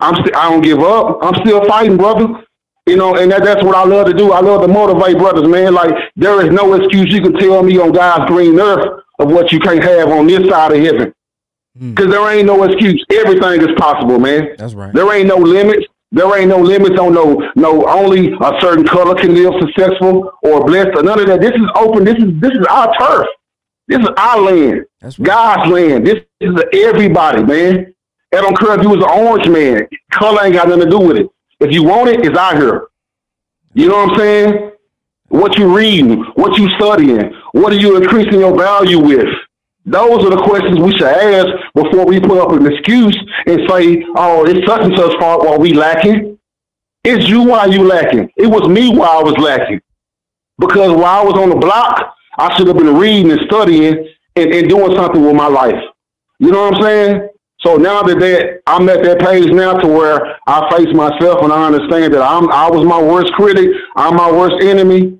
I don't give up. I'm still fighting, brother. You know, and that's what I love to do. I love to motivate brothers, man. Like, there is no excuse you can tell me on God's green earth of what you can't have on this side of heaven. Because there ain't no excuse. Everything is possible, man. That's right. There ain't no limits. There ain't no limits on no only a certain color can live successful or blessed or none of that. This is open. This is our turf. This is our land. That's right. God's land. This is everybody, man. I don't care if you was an orange man. Color ain't got nothing to do with it. If you want it, it's out here. You know what I'm saying? What you reading, what you studying, what are you increasing your value with? Those are the questions we should ask before we put up an excuse and say, oh, it's such and such fault while we lacking. It's you while you lacking. It was me while I was lacking. Because while I was on the block, I should have been reading and studying and doing something with my life. You know what I'm saying? So now that I'm at that page now to where I face myself and I understand that I was my worst critic, I'm my worst enemy.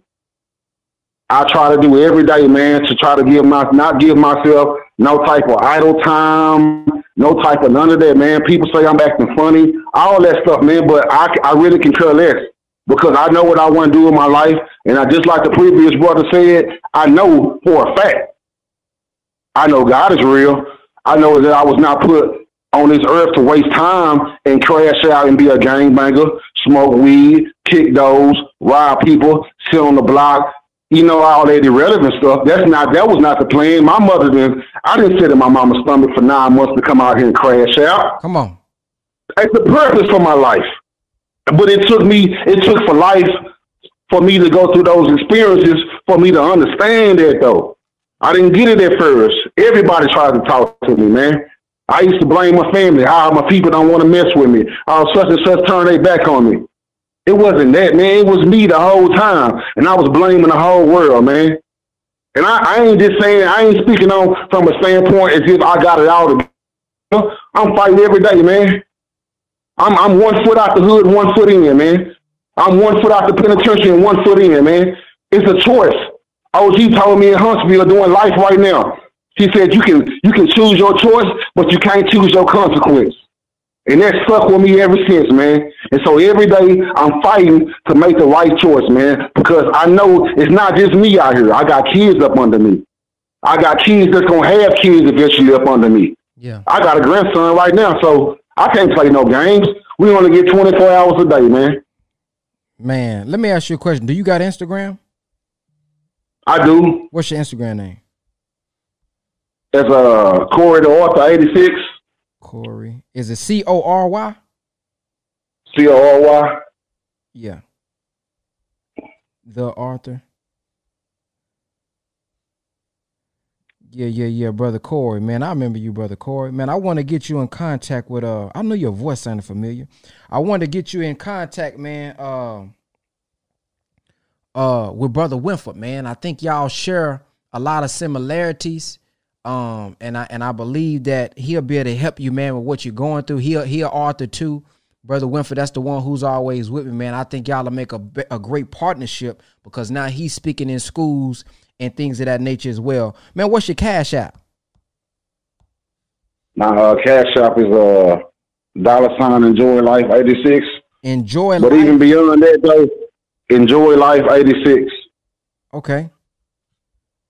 I try to do every day, man, to try to not give myself no type of idle time, no type of none of that, man. People say I'm acting funny, all that stuff, man, but I really can care less because I know what I want to do in my life. And I just like the previous brother said, I know for a fact, I know God is real. I know that I was not put on this earth to waste time and crash out and be a gangbanger, smoke weed, kick those, rob people, sit on the block. You know, all that irrelevant stuff. That was not the plan. My mother I didn't sit in my mama's stomach for 9 months to come out here and crash out. Come on. It's the purpose for my life. But it took for me to go through those experiences for me to understand that though. I didn't get it at first. Everybody tried to talk to me, man. I used to blame my family, how my people don't want to mess with me, how such and such turn their back on me. It wasn't that, man. It was me the whole time. And I was blaming the whole world, man. And I ain't just saying, I ain't speaking on from a standpoint as if I got it all together. I'm fighting every day, man. I'm 1 foot out the hood, 1 foot in, man. I'm 1 foot out the penitentiary and 1 foot in, man. It's a choice. OG told me in Huntsville doing life right now. He said, you can choose your choice, but you can't choose your consequence. And that stuck with me ever since, man. And so every day I'm fighting to make the right choice, man, because I know it's not just me out here. I got kids up under me. I got kids that's going to have kids eventually up under me. Yeah. I got a grandson right now, so I can't play no games. We only get 24 hours a day, man. Man, let me ask you a question. Do you got Instagram? I do. What's your Instagram name? That's CoreyTheAuthor86. Corey. Is it C-O-R-Y? C-O-R-Y. Yeah. The Author. Yeah, brother Corey, man. I remember you, brother Corey. Man, I want to get you in contact with I know your voice sounded familiar. I want to get you in contact, man, with brother Winford, man. I think y'all share a lot of similarities. And I believe that he'll be able to help you, man, with what you're going through. He'll author too. Brother Winford, that's the one who's always with me, man. I think y'all will make a great partnership because now he's speaking in schools and things of that nature as well. Man, what's your Cash App? My Cash App is $ $EnjoyLife86. Enjoy Life. But even beyond that though, $EnjoyLife86. Okay.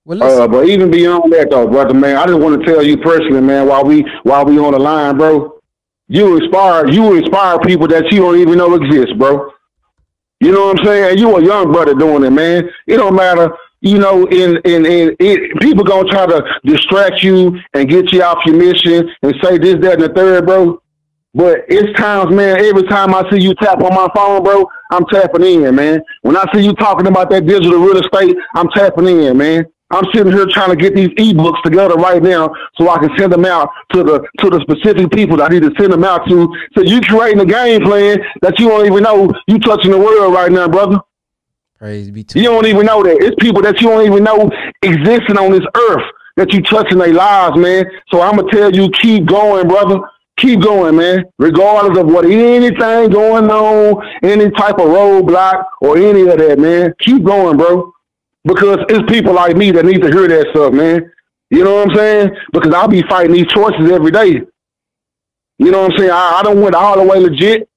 Well, but even beyond that, though, brother, man, I just want to tell you personally, man, while we on the line, bro, you inspire people that you don't even know exist, bro. You know what I'm saying? You a young brother doing it, man. It don't matter, you know. People gonna try to distract you and get you off your mission and say this, that, and the third, bro. But it's times, man, every time I see you tap on my phone, bro, I'm tapping in, man. When I see you talking about that digital real estate, I'm tapping in, man. I'm sitting here trying to get these ebooks together right now so I can send them out to the specific people that I need to send them out to. So you creating a game plan that you don't even know you touching the world right now, brother. Praise be to you. You don't even know that. It's people that you don't even know existing on this earth that you touching their lives, man. So I'm gonna tell you, keep going, brother. Keep going, man. Regardless of what anything going on, any type of roadblock or any of that, man. Keep going, bro. Because it's people like me that need to hear that stuff, man. You know what I'm saying? Because I'll be fighting these choices every day. You know what I'm saying? I don't went all the way legit.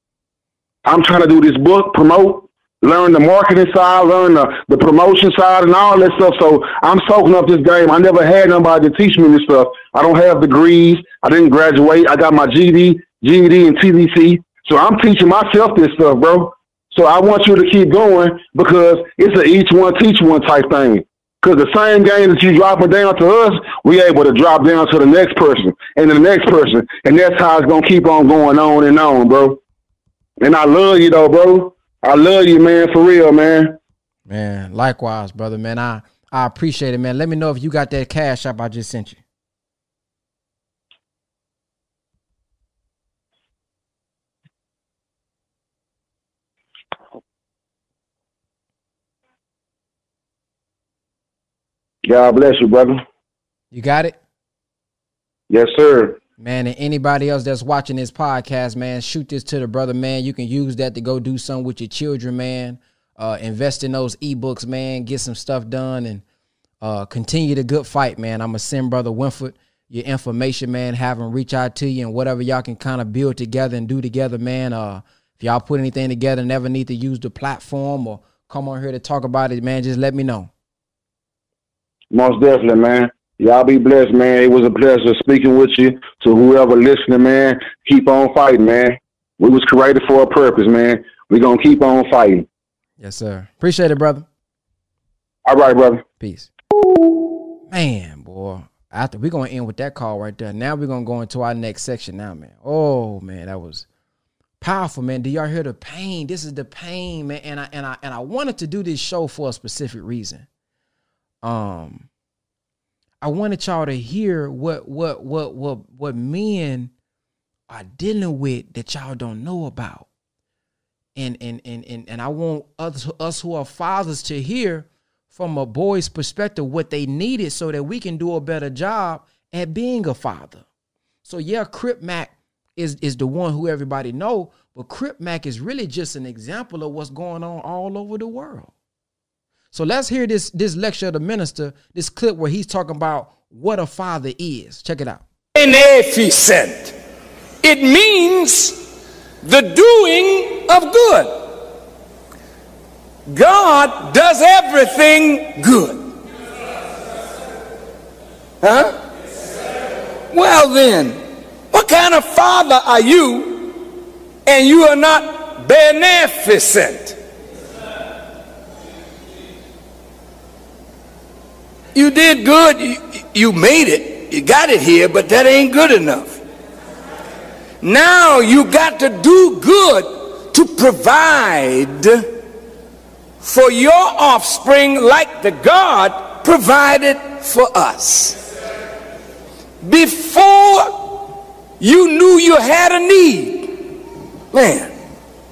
I'm trying to do this book, promote, learn the marketing side, learn the promotion side and all that stuff. So I'm soaking up this game. I never had nobody to teach me this stuff. I don't have degrees. I didn't graduate. I got my GED and TDC. So I'm teaching myself this stuff, bro. So I want you to keep going because it's an each one teach one type thing. Because the same game that you dropping down to us, we able to drop down to the next person and the next person. And that's how it's going to keep on going on and on, bro. And I love you, though, bro. I love you, man, for real, man. Man, likewise, brother, man. I appreciate it, man. Let me know if you got that Cash App I just sent you. God bless you, brother. You got it? Yes, sir. Man, and anybody else that's watching this podcast, man, shoot this to the brother, man. You can use that to go do something with your children, man. Invest in those ebooks, man. Get some stuff done and continue the good fight, man. I'm going to send Brother Winford your information, man. Have him reach out to you and whatever y'all can kind of build together and do together, man. If y'all put anything together, never need to use the platform or come on here to talk about it, man, just let me know. Most definitely, man. Y'all be blessed, man. It was a pleasure speaking with you. To whoever listening, man, keep on fighting, man. We was created for a purpose, man. We're going to keep on fighting. Yes, sir. Appreciate it, brother. All right, brother. Peace. Man, boy. After we're going to end with that call right there. Now we're going to go into our next section now, man. Oh, man, that was powerful, man. Do y'all hear the pain? This is the pain, man. And I wanted to do this show for a specific reason. I wanted y'all to hear what men are dealing with that y'all don't know about. And I want us who are fathers to hear from a boy's perspective what they needed so that we can do a better job at being a father. So yeah, Crip Mac is the one who everybody know, but Crip Mac is really just an example of what's going on all over the world. So let's hear this lecture of the minister, this clip where he's talking about what a father is. Check it out. Beneficent. It means the doing of good. God does everything good. Huh? Well then, what kind of father are you and you are not beneficent? You did good, you made it, you got it here, but that ain't good enough. Now you got to do good to provide for your offspring like the God provided for us. Before you knew you had a need. Man,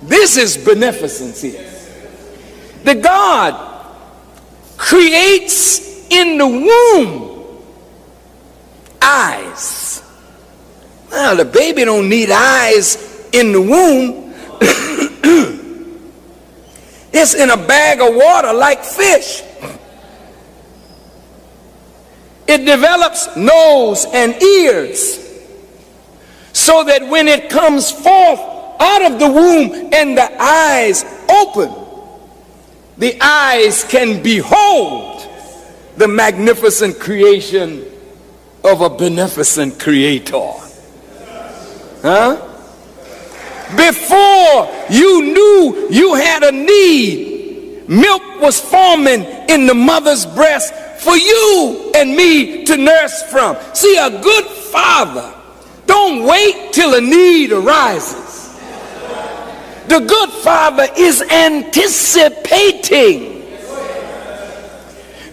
this is beneficence here. The God creates in the womb eyes. Now the baby don't need eyes in the womb. It's in a bag of water like fish. It develops nose and ears so that when it comes forth out of the womb and the eyes open, the eyes can behold the magnificent creation of a beneficent creator. Huh? Before you knew you had a need, milk was forming in the mother's breast for you and me to nurse from. See, a good father don't wait till a need arises. The good father is anticipating.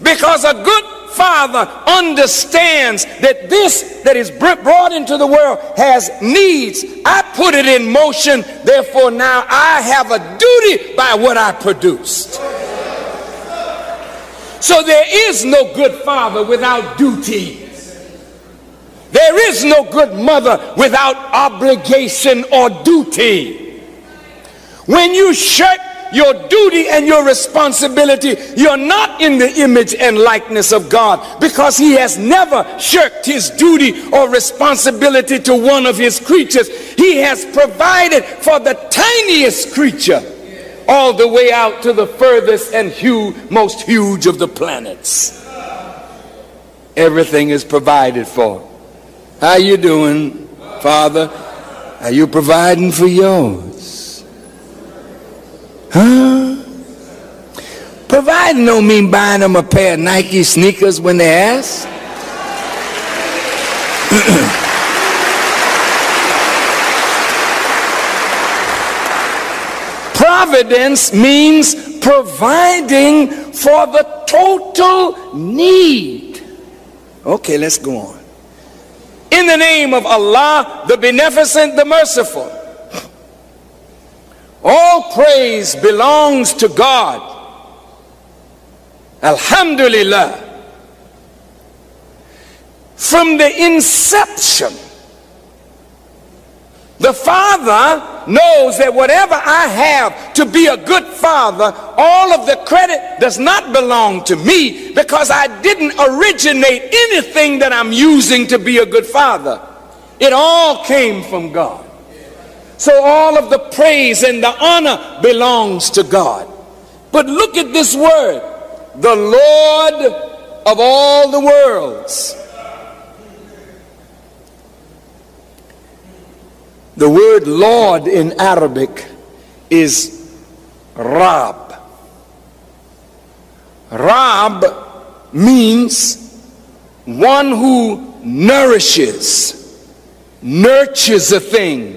Because a good father understands that this that is brought into the world has needs. I put it in motion, therefore now I have a duty by what I produced. So there is no good father without duty. There is no good mother without obligation or duty. When you shirk your duty and your responsibility, you're not in the image and likeness of God, because he has never shirked his duty or responsibility to one of his creatures. He has provided for the tiniest creature all the way out to the furthest and most huge of the planets. Everything is provided for. How you doing, Father? Are you providing for yours? Huh? Providing don't mean buying them a pair of Nike sneakers when they ask. Providence means providing for the total need. Okay, let's go on. In the name of Allah, the Beneficent, the Merciful. All praise belongs to God. Alhamdulillah. From the inception, the Father knows that whatever I have to be a good father, all of the credit does not belong to me, because I didn't originate anything that I'm using to be a good father. It all came from God. So all of the praise and the honor belongs to God. But look at this word, the Lord of all the worlds. The word Lord in Arabic is Rab. Rab means one who nourishes, nurtures a thing,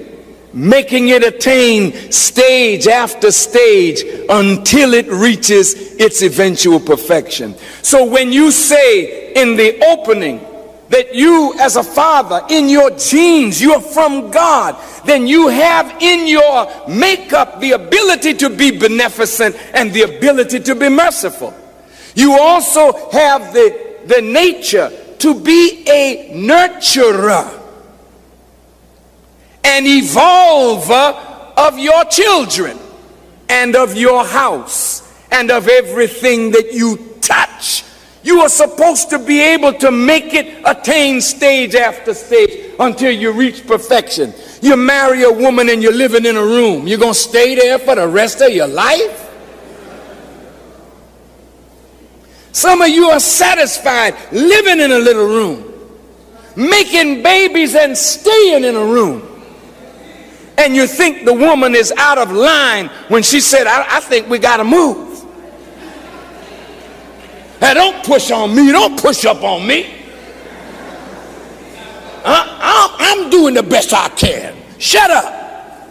making it attain stage after stage until it reaches its eventual perfection. So when you say in the opening that you as a father, in your genes, you are from God, then you have in your makeup the ability to be beneficent and the ability to be merciful. You also have the nature to be a nurturer, an evolver of your children and of your house and of everything that you touch. You are supposed to be able to make it attain stage after stage until you reach perfection. You marry a woman and you're living in a room. You're going to stay there for the rest of your life? Some of you are satisfied living in a little room, making babies and staying in a room. And you think the woman is out of line when she said, I think we got to move. Hey, don't push on me. Don't push up on me. I'm doing the best I can. Shut up.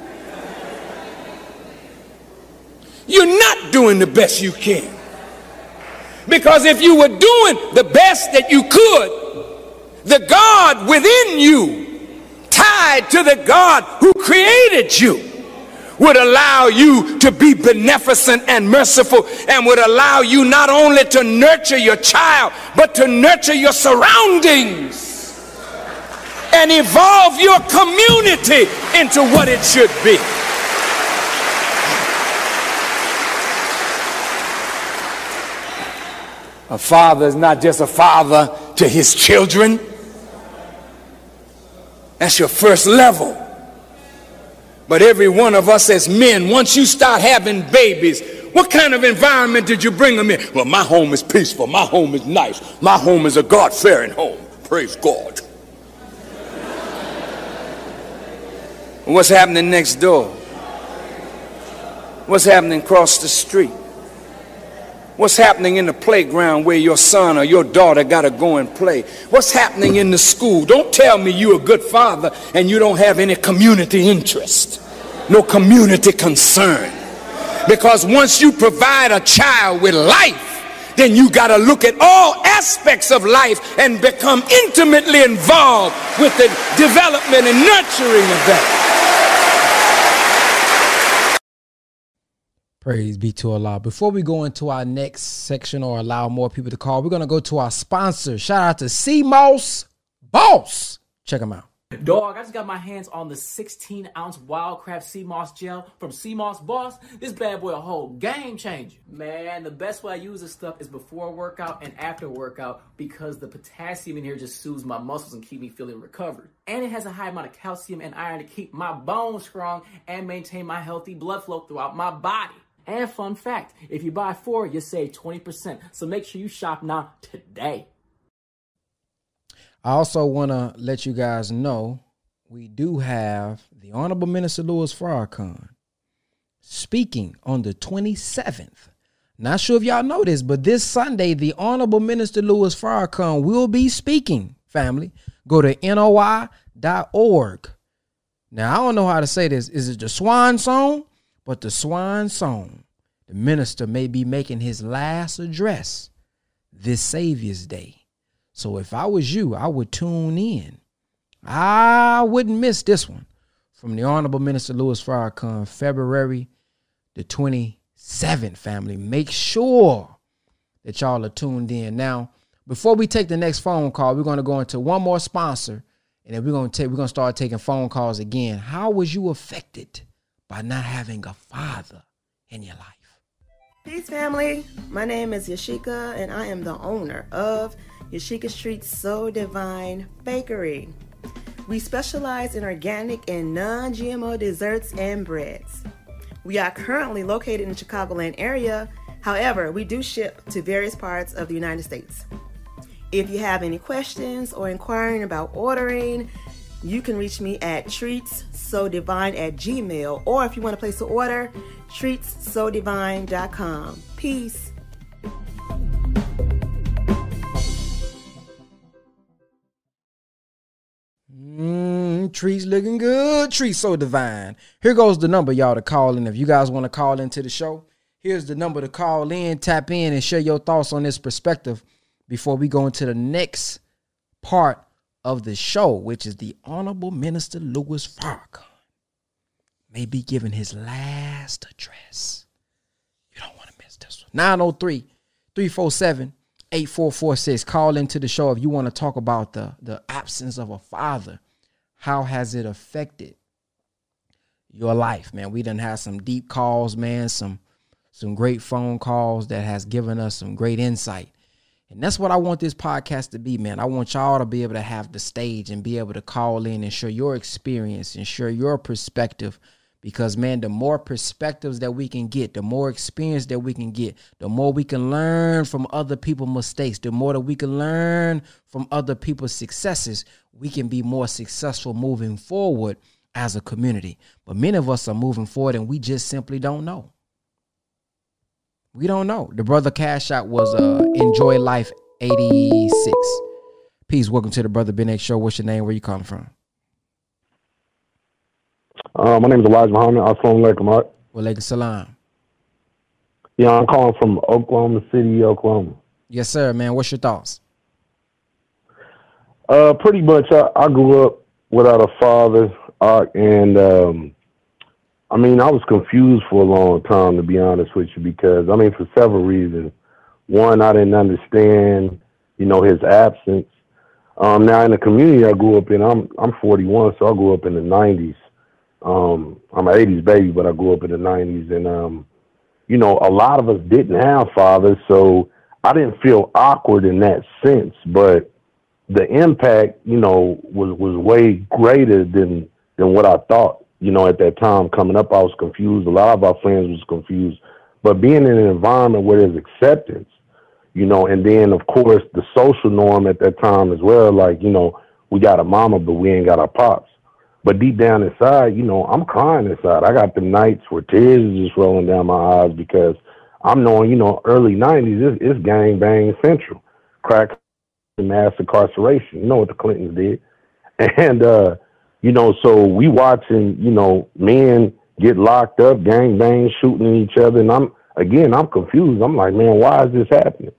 You're not doing the best you can. Because if you were doing the best that you could, the God within you, tied to the God who created you, would allow you to be beneficent and merciful, and would allow you not only to nurture your child, but to nurture your surroundings and evolve your community into what it should be. A father is not just a father to his children. That's your first level. But every one of us as men, once you start having babies, what kind of environment did you bring them in? Well, my home is peaceful. My home is nice. My home is a God-fearing home. Praise God. What's happening next door? What's happening across the street? What's happening in the playground where your son or your daughter got to go and play? What's happening in the school? Don't tell me you're a good father and you don't have any community interest, no community concern. Because once you provide a child with life, then you got to look at all aspects of life and become intimately involved with the development and nurturing of that. Praise be to Allah. Before we go into our next section or allow more people to call, we're going to go to our sponsor. Shout out to Seamoss Boss. Check them out. Dog, I just got my hands on the 16-ounce Wildcraft Seamoss Gel from Seamoss Boss. This bad boy a whole game changer. Man, the best way I use this stuff is before workout and after workout, because the potassium in here just soothes my muscles and keep me feeling recovered. And it has a high amount of calcium and iron to keep my bones strong and maintain my healthy blood flow throughout my body. And fun fact, if you buy 4, you save 20%. So make sure you shop now today. I also want to let you guys know we do have the Honorable Minister Louis Farrakhan speaking on the 27th. Not sure if y'all know this, but this Sunday, the Honorable Minister Louis Farrakhan will be speaking, family. Go to NOI.org. Now, I don't know how to say this. Is it the swan song? But the swan song, the minister may be making his last address this Savior's Day. So if I was you, I would tune in. I wouldn't miss this one from the Honorable Minister Louis Farrakhan, February the 27th, family. Make sure that y'all are tuned in. Now, before we take the next phone call, we're going to go into one more sponsor, and then we're going to start taking phone calls again. How was you affected by not having a father in your life? Peace, family. My name is Yashika, and I am the owner of Yashika Street So Divine Bakery. We specialize in organic and non-GMO desserts and breads. We are currently located in the Chicagoland area. However, we do ship to various parts of the United States. If you have any questions or inquiring about ordering, you can reach me at treatsodivine@gmail.com, or if you want to place an order, treatsodivine.com. Peace. Treats looking good. Treats so divine. Here goes the number, y'all, to call in. If you guys want to call into the show, here's the number to call in, tap in, and share your thoughts on this perspective before we go into the next part of the show, which is the Honorable Minister Louis Farrakhan may be giving his last address. You don't want to miss this one. 903-347-8446. Call into the show if you want to talk about the absence of a father. How has it affected your life, man? We done had some deep calls, man, some great phone calls that has given us some great insight. And that's what I want this podcast to be, man. I want y'all to be able to have the stage and be able to call in and share your experience and share your perspective. Because, man, the more perspectives that we can get, the more experience that we can get, the more we can learn from other people's mistakes, the more that we can learn from other people's successes, we can be more successful moving forward as a community. But many of us are moving forward and we just simply don't know. We don't know. The Brother Cash Out was Enjoy Life 86. Peace. Welcome to the Brother Ben X Show. What's your name? Where you calling from? My name is Elijah Muhammad. Assalamu alaikum. Wa alaikum salam. Yeah, I'm calling from Oklahoma City, Oklahoma. Yes, sir, man. What's your thoughts? Pretty much, I grew up without a father, and I mean, I was confused for a long time, to be honest with you, because I mean, for several reasons. One, I didn't understand, you know, his absence. Now, in the community I grew up in, I'm 41, so I grew up in the 90s. I'm an 80s baby, but I grew up in the 90s, and you know, a lot of us didn't have fathers, so I didn't feel awkward in that sense, but the impact, you know, was way greater than what I thought, you know, at that time. Coming up, I was confused. A lot of our friends was confused, but being in an environment where there's acceptance, you know, and then, of course, the social norm at that time as well, like, you know, we got a mama, but we ain't got our pops. But deep down inside, you know, I'm crying inside. I got the nights where tears is just rolling down my eyes because I'm knowing, you know, early 90s, it's gang bang central. Crack and mass incarceration. You know what the Clintons did. And, you know, so we watching, you know, men get locked up, gang bang, shooting at each other. And I'm confused. I'm like, man, why is this happening?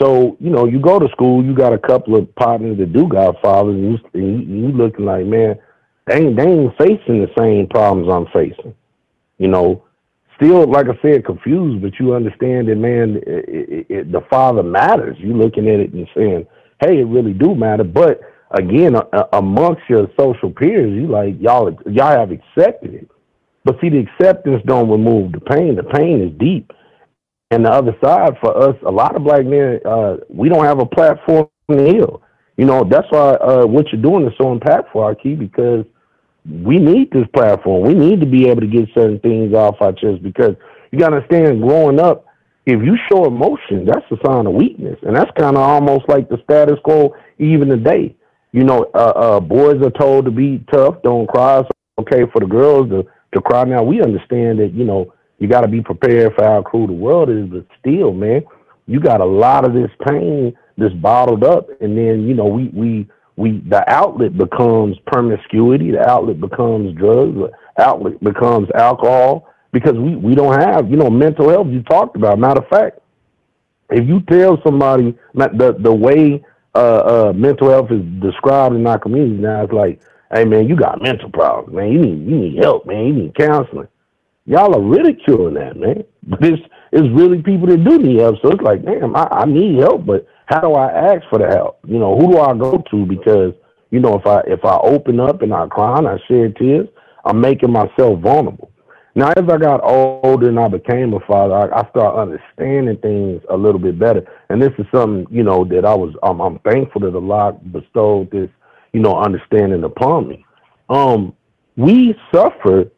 So, you know, you go to school, you got a couple of partners that do got fathers, and you looking like, man, They ain't facing the same problems I'm facing, you know. Still, like I said, confused, but you understand that, man, the father matters. You looking at it and saying, hey, it really do matter. But, again, amongst your social peers, you like, y'all have accepted it. But, see, the acceptance don't remove the pain. The pain is deep. And the other side, for us, a lot of black men, we don't have a platform to heal. You know, that's why what you're doing is so impactful, Aki, because we need this platform. We need to be able to get certain things off our chest, because you got to understand, growing up, if you show emotion, that's a sign of weakness. And that's kind of almost like the status quo even today. You know, boys are told to be tough, don't cry. It's okay for the girls to cry. Now, we understand that, you know, You got to be prepared for how cruel the world is, but still, man, you got a lot of this pain that's bottled up, and then, you know, the outlet becomes promiscuity, the outlet becomes drugs, the outlet becomes alcohol, because we don't have, you know, mental health you talked about. Matter of fact, if you tell somebody the way mental health is described in our community now, it's like, hey, man, you got mental problems, man. You need help, man. You need counseling. Y'all are ridiculing that, man. But it's really people that do need help. So it's like, damn, I need help, but how do I ask for the help? You know, who do I go to? Because, you know, if I open up and I cry and I shed tears, I'm making myself vulnerable. Now, as I got older and I became a father, I started understanding things a little bit better. And this is something, you know, that I'm thankful that Allah bestowed this, you know, understanding upon me. We suffered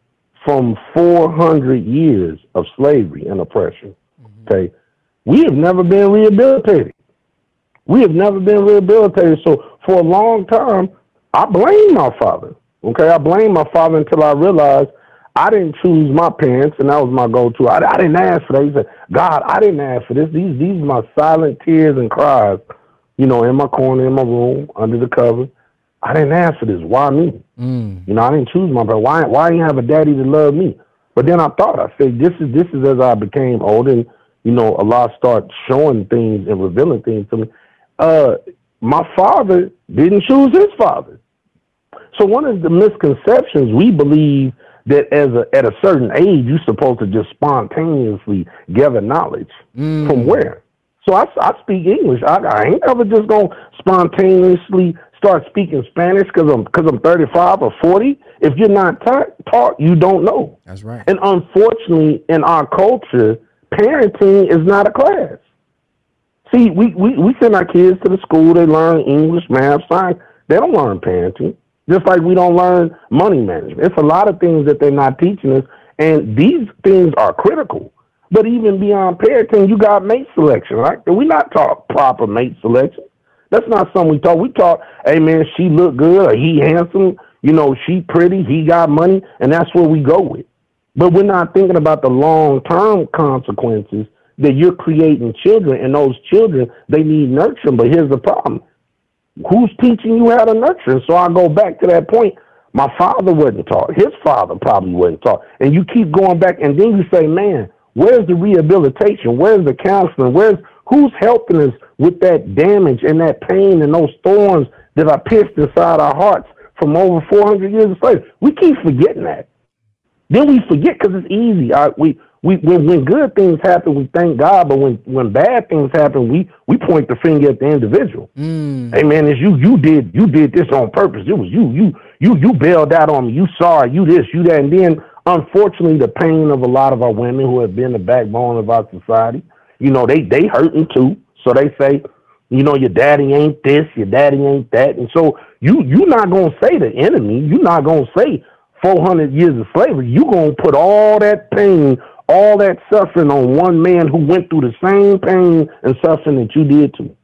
from 400 years of slavery and oppression. Okay. We have never been rehabilitated. We have never been rehabilitated. So for a long time, I blamed my father. Okay. I blamed my father until I realized I didn't choose my parents, and that was my go-to. I didn't ask for that. He said, God, I didn't ask for this. These are my silent tears and cries, you know, in my corner, in my room, under the cover. I didn't ask for this. Why me? You know, I didn't choose my parents. Why didn't you have a daddy that loved me? But then I thought, I said, this is as I became older, and, you know, Allah started showing things and revealing things to me. My father didn't choose his father. So one of the misconceptions, we believe that at a certain age, you're supposed to just spontaneously gather knowledge. From where? So I speak English. I ain't ever just going to spontaneously start speaking Spanish because I'm 35 or 40. If you're not taught, you don't know. That's right. And unfortunately, in our culture, parenting is not a class. See, we send our kids to the school. They learn English, math, science. They don't learn parenting. Just like we don't learn money management. It's a lot of things that they're not teaching us, and these things are critical. But even beyond parenting, you got mate selection, right? We're not taught proper mate selection. That's not something we taught. We taught, hey, man, she look good, or he handsome, you know, she pretty, he got money, and that's what we go with. But we're not thinking about the long-term consequences that you're creating children, and those children, they need nurturing. But here's the problem. Who's teaching you how to nurture? So I go back to that point. My father wasn't taught. His father probably wasn't taught. And you keep going back, and then you say, man, where's the rehabilitation? Where's the counseling? Who's helping us with that damage and that pain and those thorns that are pierced inside our hearts from over 400 years of slavery? We keep forgetting that. Then we forget because it's easy. When good things happen, we thank God, but when bad things happen, we point the finger at the individual. Hey, man, it's you did this on purpose. It was you bailed out on me. You sorry, you this, you that. And then, unfortunately, the pain of a lot of our women who have been the backbone of our society, you know, they hurting too. So they say, you know, your daddy ain't this, your daddy ain't that. And so you're not going to say the enemy. You're not going to say 400 years of slavery. You're going to put all that pain, all that suffering on one man who went through the same pain and suffering that you did too.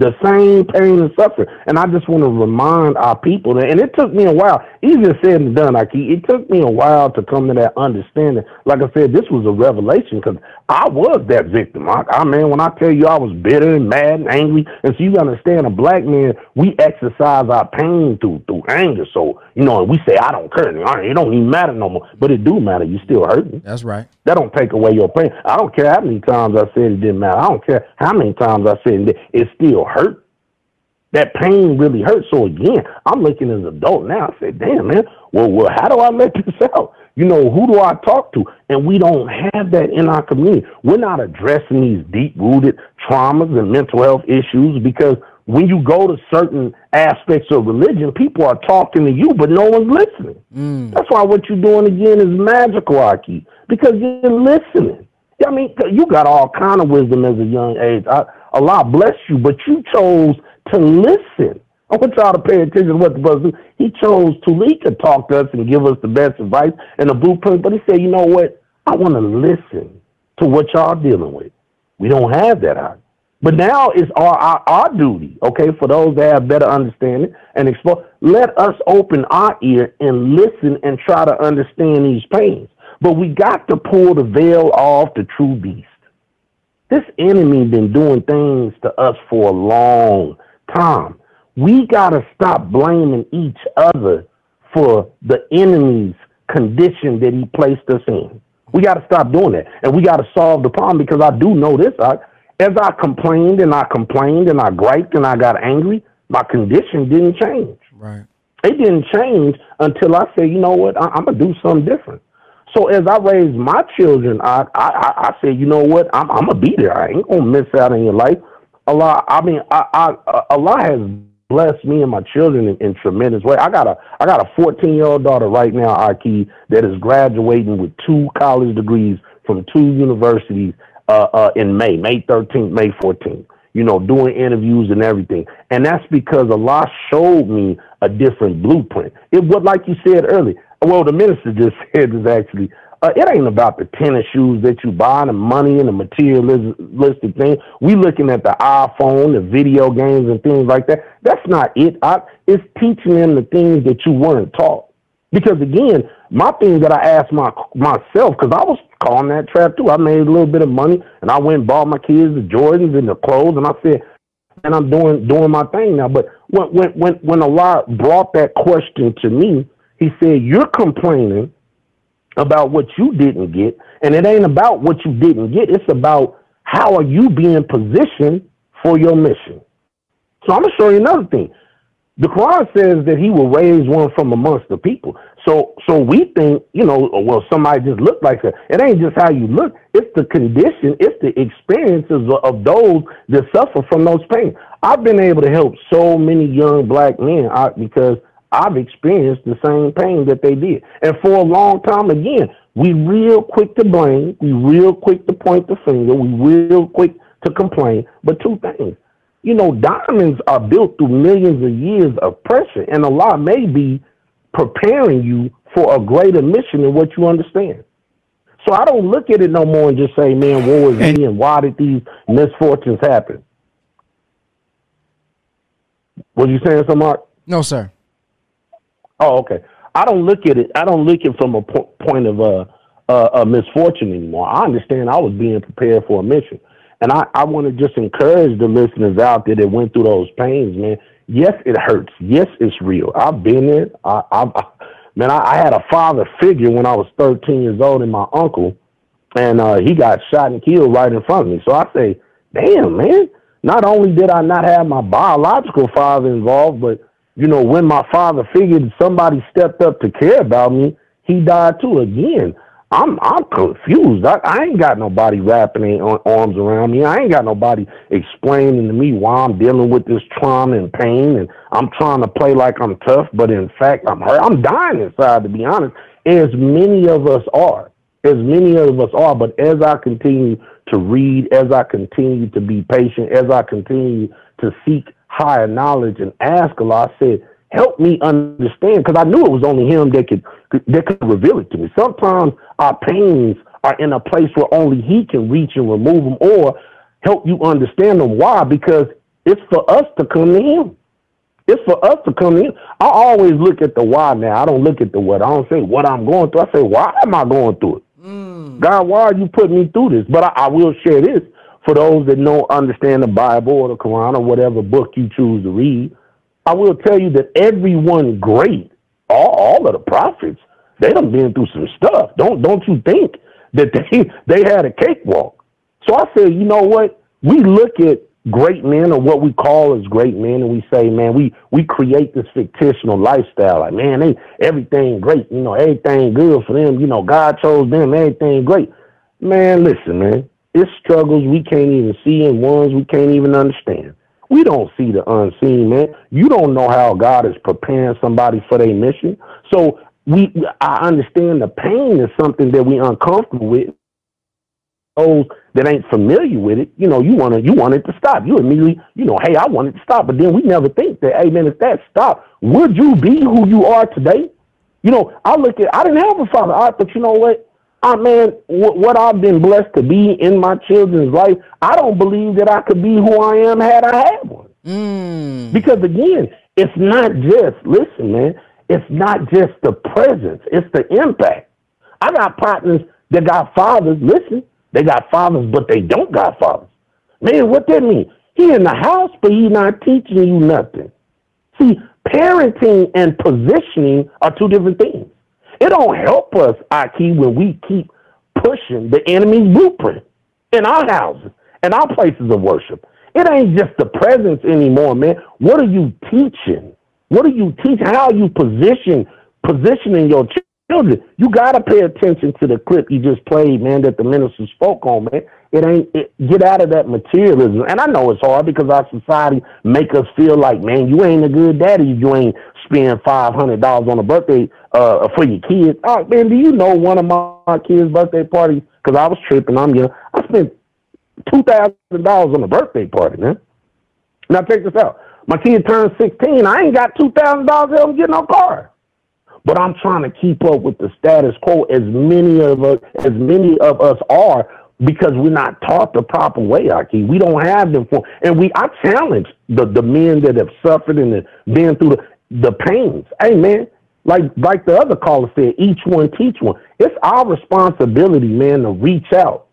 The same pain and suffering. And I just want to remind our people that, and it took me a while, easier said than done, it took me a while to come to that understanding. Like I said, this was a revelation because I was that victim. Man, when I tell you I was bitter and mad and angry, and so you understand a black man, we exercise our pain through anger. So, you know, and we say, I don't care. It don't even matter no more. But it do matter. You still hurting. That's right. That don't take away your pain. I don't care how many times I said it didn't matter. I don't care how many times I said it didn't. It's still hurt. That pain really hurt. So again, I'm looking as an adult now. I said, damn, man, well, how do I let this out? You know, who do I talk to? And we don't have that in our community. We're not addressing these deep-rooted traumas and mental health issues because when you go to certain aspects of religion, people are talking to you, but no one's listening. That's why what you're doing again is magical, Aki, because you're listening. I mean, you got all kind of wisdom as a young age. Allah bless you, but you chose to listen. I want y'all to pay attention to what the brother do. He chose to talk to us and give us the best advice and the blueprint, but he said, you know what? I want to listen to what y'all dealing with. We don't have that out. But now it's our duty, okay, for those that have better understanding and explore. Let us open our ear and listen and try to understand these pains. But we got to pull the veil off the true beast. This enemy been doing things to us for a long time. We got to stop blaming each other for the enemy's condition that he placed us in. We got to stop doing that. And we got to solve the problem, because I do know this. As I complained and I griped and I got angry, my condition didn't change. Right. It didn't change until I said, you know what, I'm going to do something different. So as I raised my children, I said, you know what, I'm going to be there. I ain't going to miss out on your life. Allah has blessed me and my children in tremendous way. I got a 14-year-old daughter right now, Aki, that is graduating with 2 college degrees from 2 universities in May 13th, May 14th. You know, doing interviews and everything. And that's because Allah showed me a different blueprint. It was like you said earlier. Well, the minister just said this actually. It ain't about the tennis shoes that you buy, the money and the materialistic thing. We looking at the iPhone, the video games and things like that. That's not it. It's teaching them the things that you weren't taught. Because again, my thing that I asked myself, because I was calling that trap too. I made a little bit of money and I went and bought my kids the Jordans and the clothes, and I said, and I'm doing my thing now. But when Allah brought that question to me, he said, you're complaining about what you didn't get, and it ain't about what you didn't get. It's about how are you being positioned for your mission. So I'm going to show you another thing. The Quran says that he will raise one from amongst the people. So we think, you know, well, somebody just looked like that. It ain't just how you look. It's the condition. It's the experiences of those that suffer from those pains. I've been able to help so many young black men because I've experienced the same pain that they did. And for a long time, again, we real quick to blame. We real quick to point the finger. We real quick to complain. But two things. You know, diamonds are built through millions of years of pressure, and Allah may be preparing you for a greater mission than what you understand. So I don't look at it no more and just say, man, what was me and why did these misfortunes happen? Was you saying something, Mark? No, sir. Oh, okay. I don't look at it. I don't look at it from a point of a misfortune anymore. I understand I was being prepared for a mission. And I want to just encourage the listeners out there that went through those pains, man. Yes, it hurts. Yes, it's real. I've been there. I had a father figure when I was 13 years old and my uncle, and he got shot and killed right in front of me. So I say, damn, man, not only did I not have my biological father involved, but, you know, when my father figured somebody stepped up to care about me, he died too. Again, I'm confused. I ain't got nobody wrapping their arms around me. I ain't got nobody explaining to me why I'm dealing with this trauma and pain, and I'm trying to play like I'm tough, but in fact, I'm hurt. I'm dying inside, to be honest, as many of us are. As many of us are, but as I continue to read, as I continue to be patient, as I continue to seek higher knowledge and ask Allah, I said, help me understand, because I knew it was only him that could reveal it to me. Sometimes our pains are in a place where only he can reach and remove them or help you understand them. Why? Because it's for us to come to him. It's for us to come to him. I always look at the why now. I don't look at the what. I don't say what I'm going through. I say, why am I going through it? God, why are you putting me through this? But I will share this. For those that don't understand the Bible or the Quran or whatever book you choose to read, I will tell you that everyone great, all of the prophets, they done been through some stuff. Don't you think that they had a cakewalk? So I said, you know what? We look at great men, or what we call as great men, and we say, man, we create this fictional lifestyle. Like, man, everything great, you know, everything good for them. You know, God chose them, everything great. Man, listen, man, it's struggles we can't even see and ones we can't even understand. We don't see the unseen, man. You don't know how God is preparing somebody for their mission. So I understand the pain is something that we're uncomfortable with. Those that ain't familiar with it, you know, you want it to stop. You immediately, you know, hey, I want it to stop. But then we never think that, hey, man, if that stopped, would you be who you are today? You know, I didn't have a father, but you know what? What I've been blessed to be in my children's life, I don't believe that I could be who I am had I had one. Because again, it's not just, listen, man, it's not just the presence, it's the impact. I got partners that got fathers. Listen, they got fathers, but they don't got fathers. Man, what that mean? He in the house, but he not teaching you nothing. See, parenting and positioning are two different things. It don't help us, Aki, when we keep pushing the enemy's blueprint in our houses and our places of worship. It ain't just the presence anymore, man. What are you teaching? What are you teaching? How are you positioning your children? You got to pay attention to the clip you just played, man, that the minister spoke on, man. Get out of that materialism. And I know it's hard because our society make us feel like, man, you ain't a good daddy if you ain't spend $500 on a birthday for your kids. Oh, man, do you know one of my kids' birthday parties? Because I was tripping. I'm young. I spent $2,000 on a birthday party, man. Now, check this out. My kid turned 16. I ain't got $2,000 to help him get no car. But I'm trying to keep up with the status quo, as many of us are, because we're not taught the proper way, Aki. We don't have them for. And I challenge the men that have suffered and been through the pains. Hey, man, like the other caller said, each one teach one. It's our responsibility, man, to reach out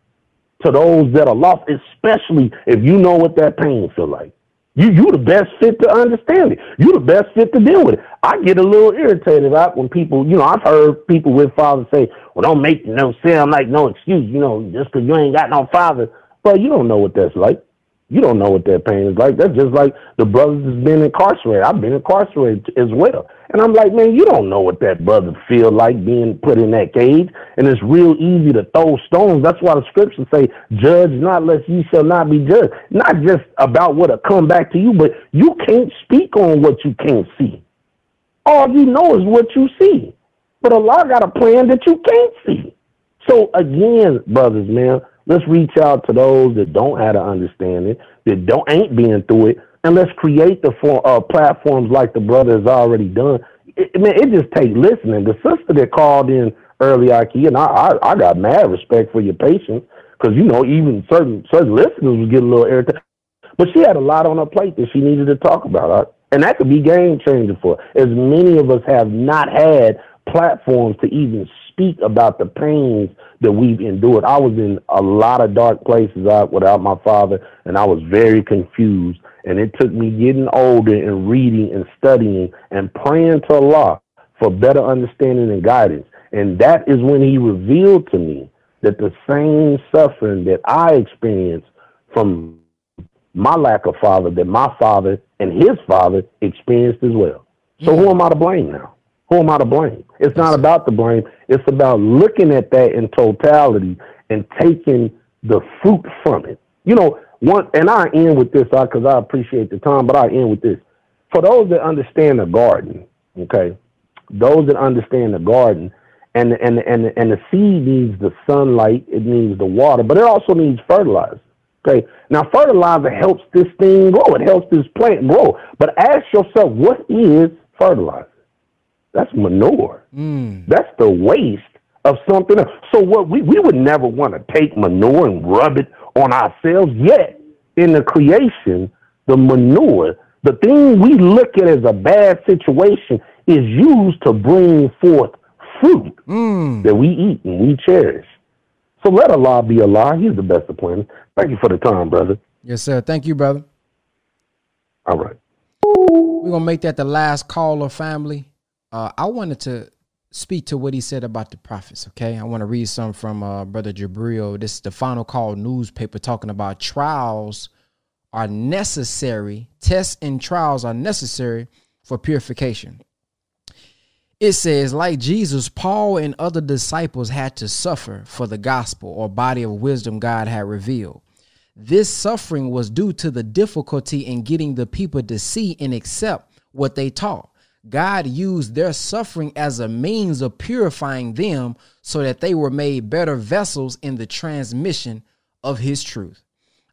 to those that are lost, especially if you know what that pain feels like. You the best fit to understand it. You the best fit to deal with it. I get a little irritated when people, I've heard people with fathers say, well, don't make no sound like no excuse, just because you ain't got no father. But you don't know what that's like. You don't know what that pain is like. That's just like the brothers has been incarcerated. I've been incarcerated as well. And I'm like, man, you don't know what that brother feel like being put in that cage. And it's real easy to throw stones. That's why the scriptures say, judge not lest ye shall not be judged. Not just about what'll come back to you, but you can't speak on what you can't see. All you know is what you see. But Allah got a plan that you can't see. So again, brothers, man, let's reach out to those that don't have to understand it, that ain't been through it, and let's create the platforms like the brother has already done. It just takes listening. The sister that called in early, Aki, and I got mad respect for your patience, because, even certain listeners would get a little irritated. But she had a lot on her plate that she needed to talk about, and that could be game-changing for her, as many of us have not had platforms to even speak about the pains that we've endured. I was in a lot of dark places without my father, and I was very confused. And it took me getting older and reading and studying and praying to Allah for better understanding and guidance. And that is when he revealed to me that the same suffering that I experienced from my lack of father, that my father and his father experienced as well. So who am I to blame now? Who am I to blame? It's not about the blame. It's about looking at that in totality and taking the fruit from it. And I end with this, because I appreciate the time, but I end with this. For those that understand the garden, okay, those that understand the garden, and the seed needs the sunlight, it needs the water, but it also needs fertilizer. Okay, now fertilizer helps this thing grow. It helps this plant grow. But ask yourself, what is fertilizer? That's manure. That's the waste of something else. So what we would never want to take manure and rub it on ourselves, yet in the creation, the manure, the thing we look at as a bad situation, is used to bring forth fruit that we eat and we cherish. So let Allah be Allah. He's the best of planners. Thank you for the time, brother. Yes, sir. Thank you, brother. All right. We're going to make that the last caller, family. I wanted to speak to what he said about the prophets, okay? I want to read some from Brother Jabril. This is the Final Call newspaper, talking about trials are necessary. Tests and trials are necessary for purification. It says, like Jesus, Paul and other disciples had to suffer for the gospel or body of wisdom God had revealed. This suffering was due to the difficulty in getting the people to see and accept what they taught. God used their suffering as a means of purifying them so that they were made better vessels in the transmission of his truth.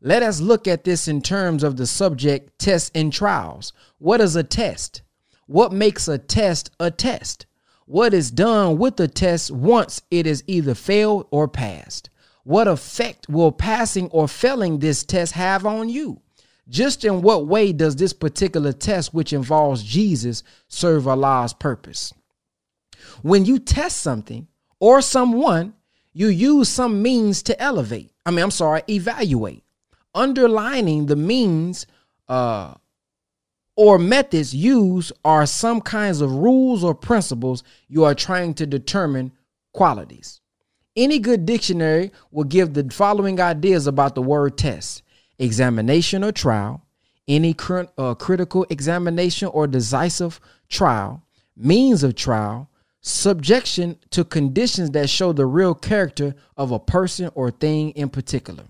Let us look at this in terms of the subject tests and trials. What is a test? What makes a test a test? What is done with a test once it is either failed or passed? What effect will passing or failing this test have on you? Just in what way does this particular test, which involves Jesus, serve Allah's purpose? When you test something or someone, you use some means to evaluate, underlining the means or methods used are some kinds of rules or principles you are trying to determine qualities. Any good dictionary will give the following ideas about the word test: examination or trial, any critical examination or decisive trial, means of trial, subjection to conditions that show the real character of a person or thing in particular.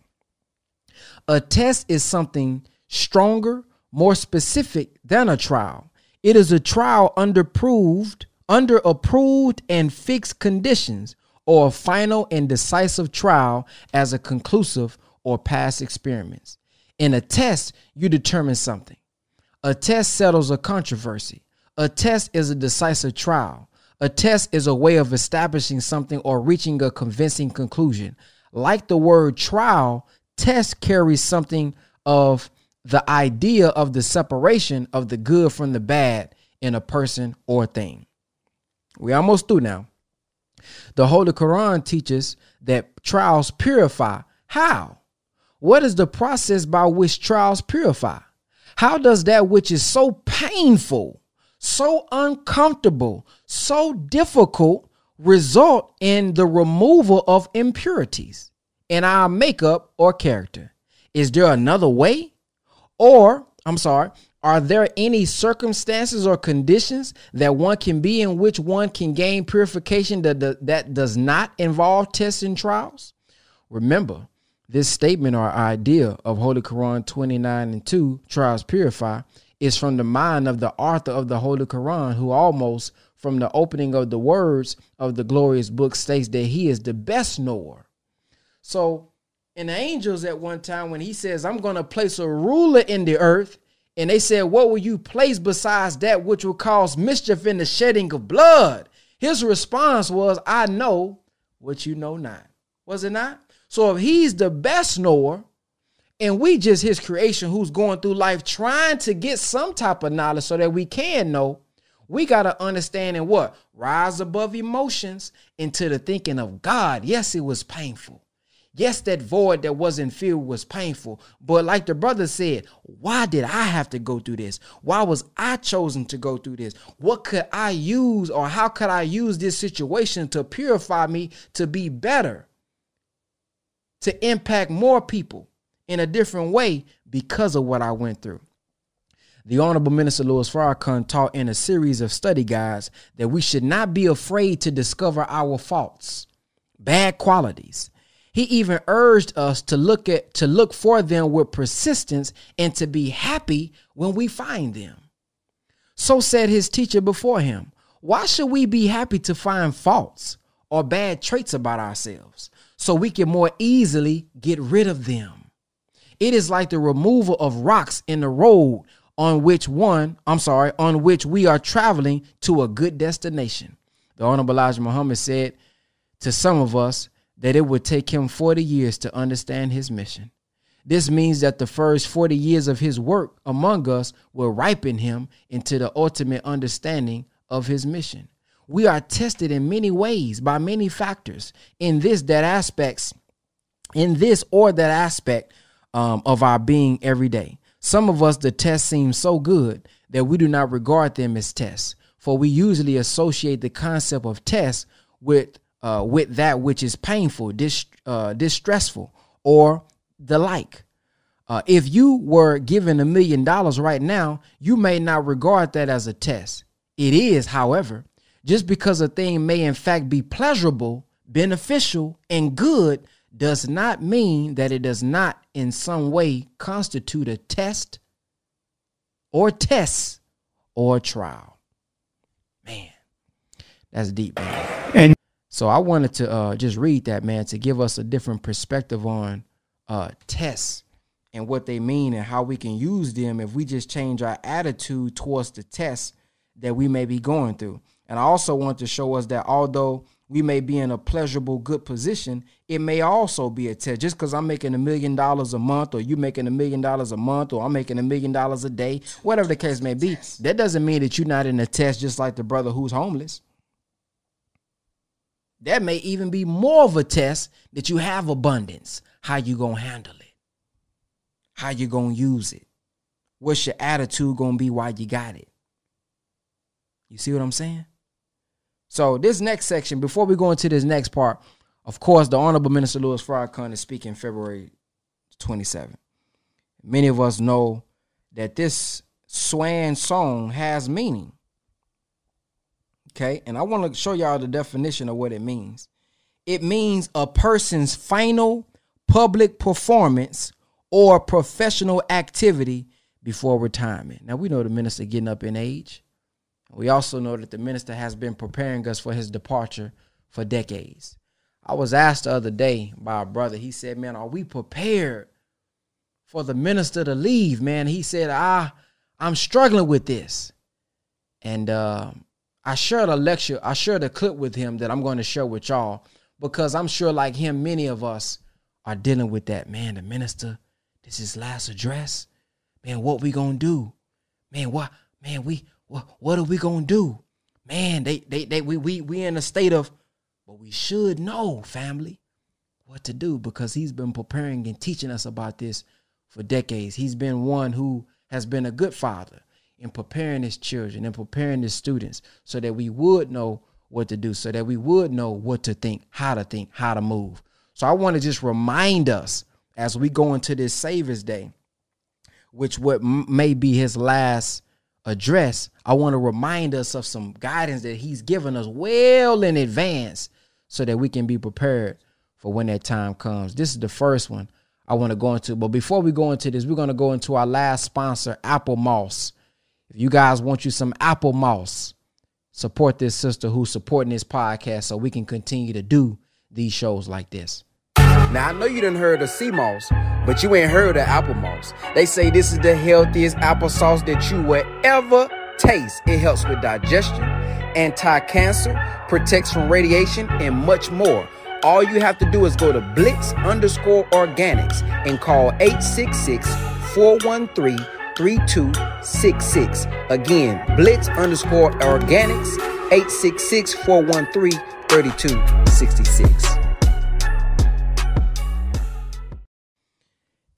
A test is something stronger, more specific than a trial. It is a trial under approved and fixed conditions, or a final and decisive trial as a conclusive or past experiments. In a test, you determine something. A test settles a controversy. A test is a decisive trial. A test is a way of establishing something or reaching a convincing conclusion. Like the word trial, test carries something of the idea of the separation of the good from the bad in a person or thing. We're almost through now. The Holy Quran teaches that trials purify. How? What is the process by which trials purify? How does that which is so painful, so uncomfortable, so difficult result in the removal of impurities in our makeup or character? Is there another way? Are there any circumstances or conditions that one can be in which one can gain purification that does not involve tests and trials? Remember, this statement or idea of Holy Quran 29:2, trials purify, is from the mind of the author of the Holy Quran, who almost from the opening of the words of the glorious book states that he is the best knower. So in the angels at one time, when he says, I'm going to place a ruler in the earth, and they said, what will you place besides that which will cause mischief in the shedding of blood? His response was, I know what you know not. Was it not? So if he's the best knower, and we just his creation who's going through life trying to get some type of knowledge so that we can know, we got to understand and what? Rise above emotions into the thinking of God. Yes, it was painful. Yes, that void that wasn't filled was painful. But like the brother said, why did I have to go through this? Why was I chosen to go through this? What could I use, or how could I use this situation to purify me, to be better, to impact more people in a different way because of what I went through? The Honorable Minister Louis Farrakhan taught in a series of study guides that we should not be afraid to discover our faults, bad qualities. He even urged us to look for them with persistence and to be happy when we find them. So said his teacher before him. Why should we be happy to find faults or bad traits about ourselves so we can more easily get rid of them? It is like the removal of rocks in the road on which we are traveling to a good destination. The Honorable Elijah Muhammad said to some of us that it would take him 40 years to understand his mission. This means that the first 40 years of his work among us will ripen him into the ultimate understanding of his mission. We are tested in many ways by many factors in this or that aspect of our being every day. Some of us, the tests seem so good that we do not regard them as tests, for we usually associate the concept of tests with that which is painful, distressful, or the like. If you were given $1 million right now, you may not regard that as a test. It is, however, just because a thing may in fact be pleasurable, beneficial, and good does not mean that it does not in some way constitute a test or tests or trial. Man, that's deep, man. So I wanted to just read that, man, to give us a different perspective on tests and what they mean and how we can use them if we just change our attitude towards the tests that we may be going through. And I also want to show us that although we may be in a pleasurable, good position, it may also be a test. Just because I'm making $1 million a month, or you making $1 million a month, or I'm making $1 million a day, whatever the case may be, that doesn't mean that you're not in a test, just like the brother who's homeless. That may even be more of a test that you have abundance. How you going to handle it? How you going to use it? What's your attitude going to be while you got it? You see what I'm saying? So this next section, before we go into this next part, of course, the Honorable Minister Louis Farrakhan is speaking February 27th. Many of us know that this swan song has meaning. Okay, and I want to show y'all the definition of what it means. It means a person's final public performance or professional activity before retirement. Now, we know the minister getting up in age. We also know that the minister has been preparing us for his departure for decades. I was asked the other day by a brother. He said, man, are we prepared for the minister to leave, man? He said, I'm struggling with this. And I shared a lecture. I shared a clip with him that I'm going to share with y'all, because I'm sure like him, many of us are dealing with that. Man, the minister, this is his last address. Man, what we going to do? Man, what? Man, what are we going to do? Man, we in a state of, but we should know, family, what to do, because he's been preparing and teaching us about this for decades. He's been one who has been a good father in preparing his children and preparing his students so that we would know what to do, so that we would know what to think, how to move. So I want to just remind us as we go into this Savior's Day, which what may be his last address, I want to remind us of some guidance that he's given us well in advance so that we can be prepared for when that time comes. This is the first one I want to go into. But before we go into this, we're going to go into our last sponsor, Apple Moss. If you guys want you some Apple Moss, support this sister who's supporting this podcast so we can continue to do these shows like this. Now, I know you done heard of Seamoss, but you ain't heard of Apple Moss. They say this is the healthiest applesauce that you will ever taste. It helps with digestion, anti-cancer, protects from radiation, and much more. All you have to do is go to Blitz_Organics and call 866-413-3266. Again, Blitz_Organics, 866-413-3266.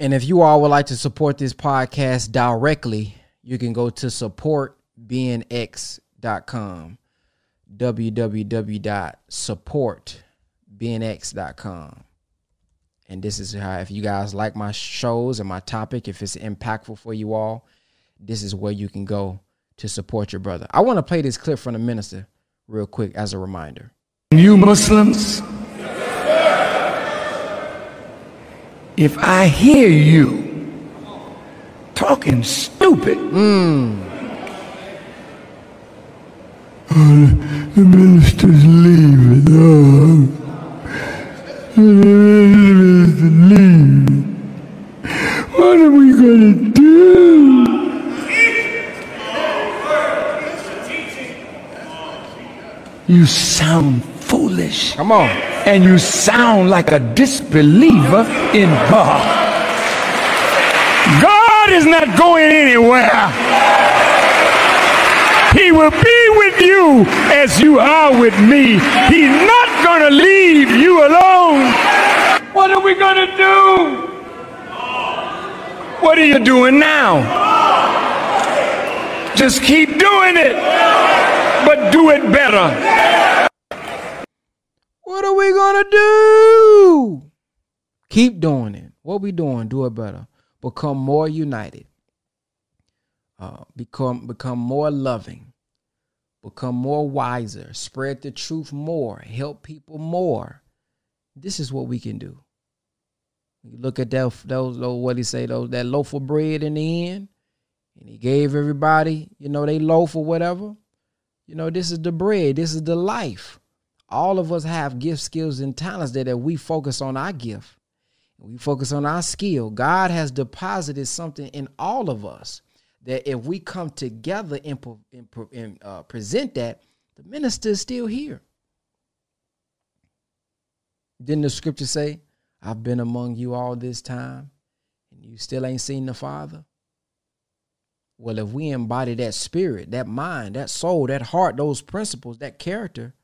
And if you all would like to support this podcast directly, you can go to supportbenx.com, www.supportbenx.com. And this is how, if you guys like my shows and my topic, if it's impactful for you all, this is where you can go to support your brother. I want to play this clip from the minister real quick as a reminder. You Muslims, if I hear you talking stupid, the minister's leaving. The minister's leaving. What are we going to do? You sound foolish. Come on. And you sound like a disbeliever in God. God is not going anywhere. He will be with you as you are with me. He's not going to leave you alone. What are we going to do? What are you doing now? Just keep doing it, but do it better. What are we going to do? Keep doing it. What we doing, do it better. Become more united. Become more loving. Become more wiser. Spread the truth more. Help people more. This is what we can do. You look at those what he say, that loaf of bread in the end. And he gave everybody, they loaf or whatever. This is the bread. This is the life. All of us have gifts, skills, and talents that we focus on our gift. We focus on our skill. God has deposited something in all of us that if we come together and present that, the minister is still here. Didn't the scripture say, I've been among you all this time and you still ain't seen the Father? Well, if we embody that spirit, that mind, that soul, that heart, those principles, that character,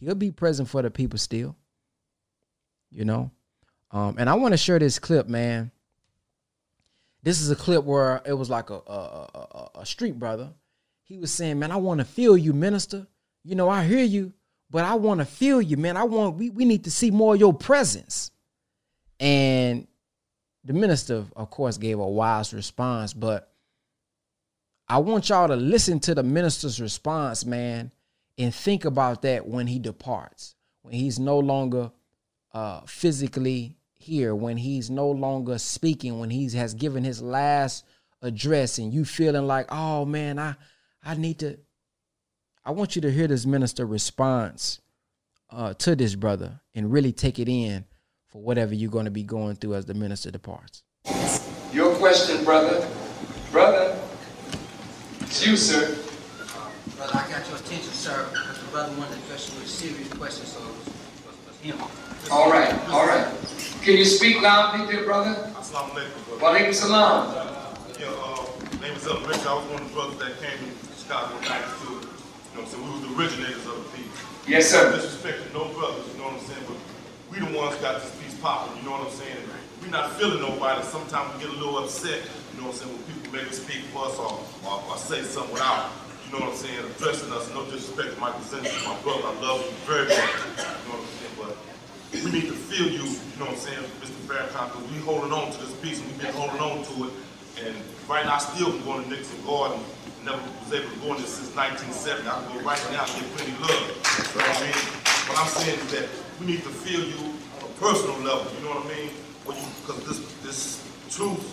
he'll be present for the people still, you know. And I want to share this clip, man. This is a clip where it was like a street brother. He was saying, man, I want to feel you, minister. You know, I hear you, but I want to feel you, man. We need to see more of your presence. And the minister, of course, gave a wise response, but I want y'all to listen to the minister's response, man, and think about that when he departs, when he's no longer physically here, when he's no longer speaking, when he has given his last address and you feeling like, oh, man, I need to. I want you to hear this minister response to this brother and really take it in for whatever you're going to be going through as the minister departs. Your question, brother. It's you, sir. Brother, I got your attention, sir, because the brother wanted to address you with a serious question, so it was him. All right. Can you speak loudly, dear brother? As-salamu alaykum, brother. Wa alaykum salam. My name is Elliot Heflin. I was one of the brothers that came to Chicago in 1992. You know what I'm saying? We were the originators of the piece. Yes, sir. Disrespecting no brothers, you know what I'm saying? But we the ones got this piece popping, you know what I'm saying? We're not feeling nobody. Sometimes we get a little upset, you know what I'm saying, when people make us speak for us or say something without, you know what I'm saying, addressing us. No disrespect to my descendants, my brother, I love you very much, you know what I'm saying, but we need to feel you, you know what I'm saying, Mr. Farrakhan, because we holding on to this piece, and we've been holding on to it, and right now I still can go to Nixon Garden, never was able to go in there since 1970, I can go right now and get plenty love, you know what I mean? What I'm saying is that we need to feel you on a personal level, you know what I mean, because this truth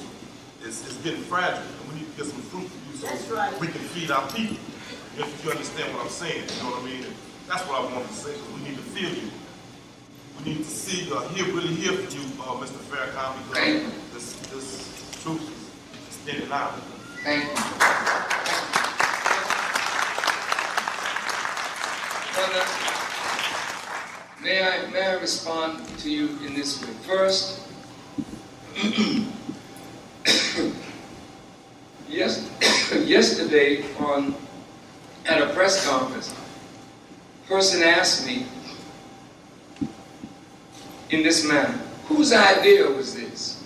is getting fragile, and we need to get some fruit for you so we can feed our people, if you understand what I'm saying, you know what I mean? And that's what I wanted to say, because we need to feel you. We need to see, really hear from you, Mr. Farrakhan, because this truth is standing out. Thank you. Brother, may I respond to you in this way? First, yesterday at a press conference, a person asked me in this manner, whose idea was this?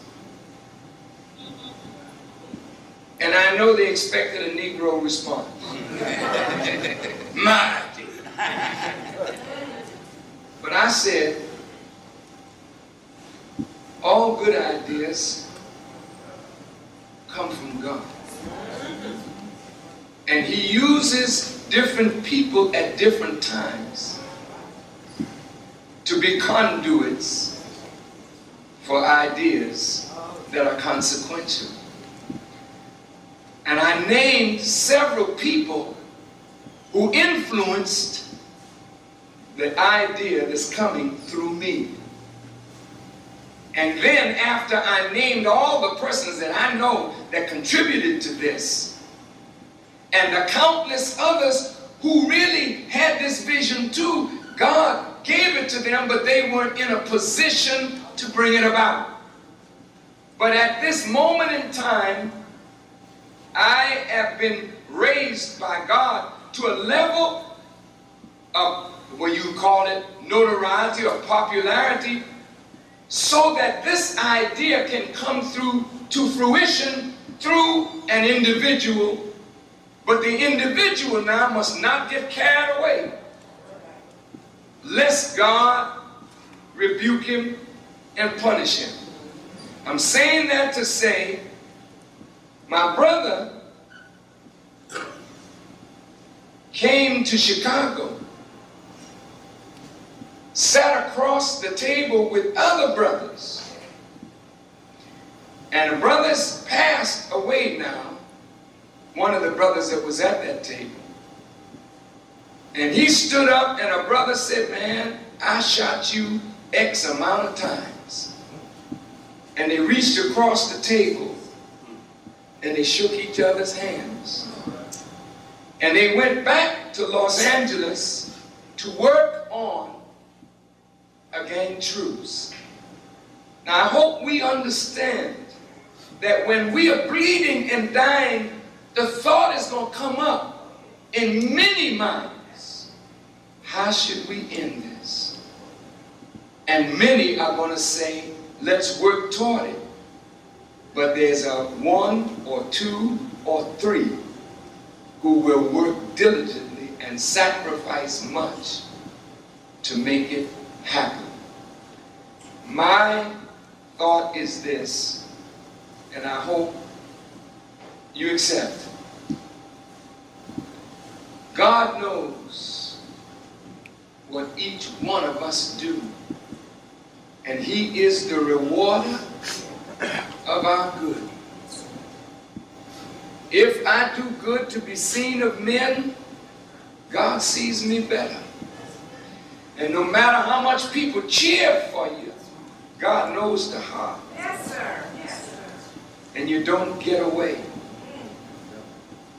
And I know they expected a Negro response. My idea. But I said, all good ideas come from God. And he uses different people at different times to be conduits for ideas that are consequential. And I named several people who influenced the idea that's coming through me. And then after I named all the persons that I know that contributed to this, and the countless others who really had this vision too, God gave it to them, but they weren't in a position to bring it about. But at this moment in time, I have been raised by God to a level of, what you call it, notoriety or popularity, so that this idea can come through to fruition through an individual. But the individual now must not get carried away, lest God rebuke him and punish him. I'm saying that to say, my brother came to Chicago, sat across the table with other brothers, and the brothers passed away now, one of the brothers that was at that table. And he stood up and a brother said, man, I shot you X amount of times. And they reached across the table and they shook each other's hands. And they went back to Los Angeles to work on again, truths. Now I hope we understand that when we are bleeding and dying, the thought is going to come up in many minds. how should we end this? And many are going to say, let's work toward it. But there's a one or two or three who will work diligently and sacrifice much to make it happen. My thought is this, and I hope you accept. God knows what each one of us do, and He is the rewarder of our good. If I do good to be seen of men, God sees me better. And no matter how much people cheer for you, God knows the heart. Yes, sir. Yes, sir. And you don't get away.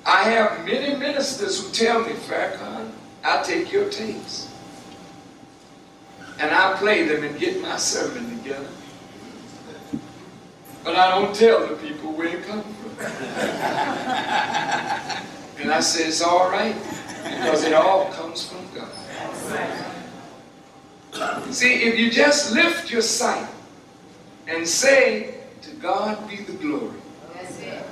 I have many ministers who tell me, Farrakhan, I'll take your tapes. And I'll play them and get my sermon together. But I don't tell the people where it comes from. And I say, it's all right, because it all comes from God. See, if you just lift your sight and say, to God be the glory. That's it.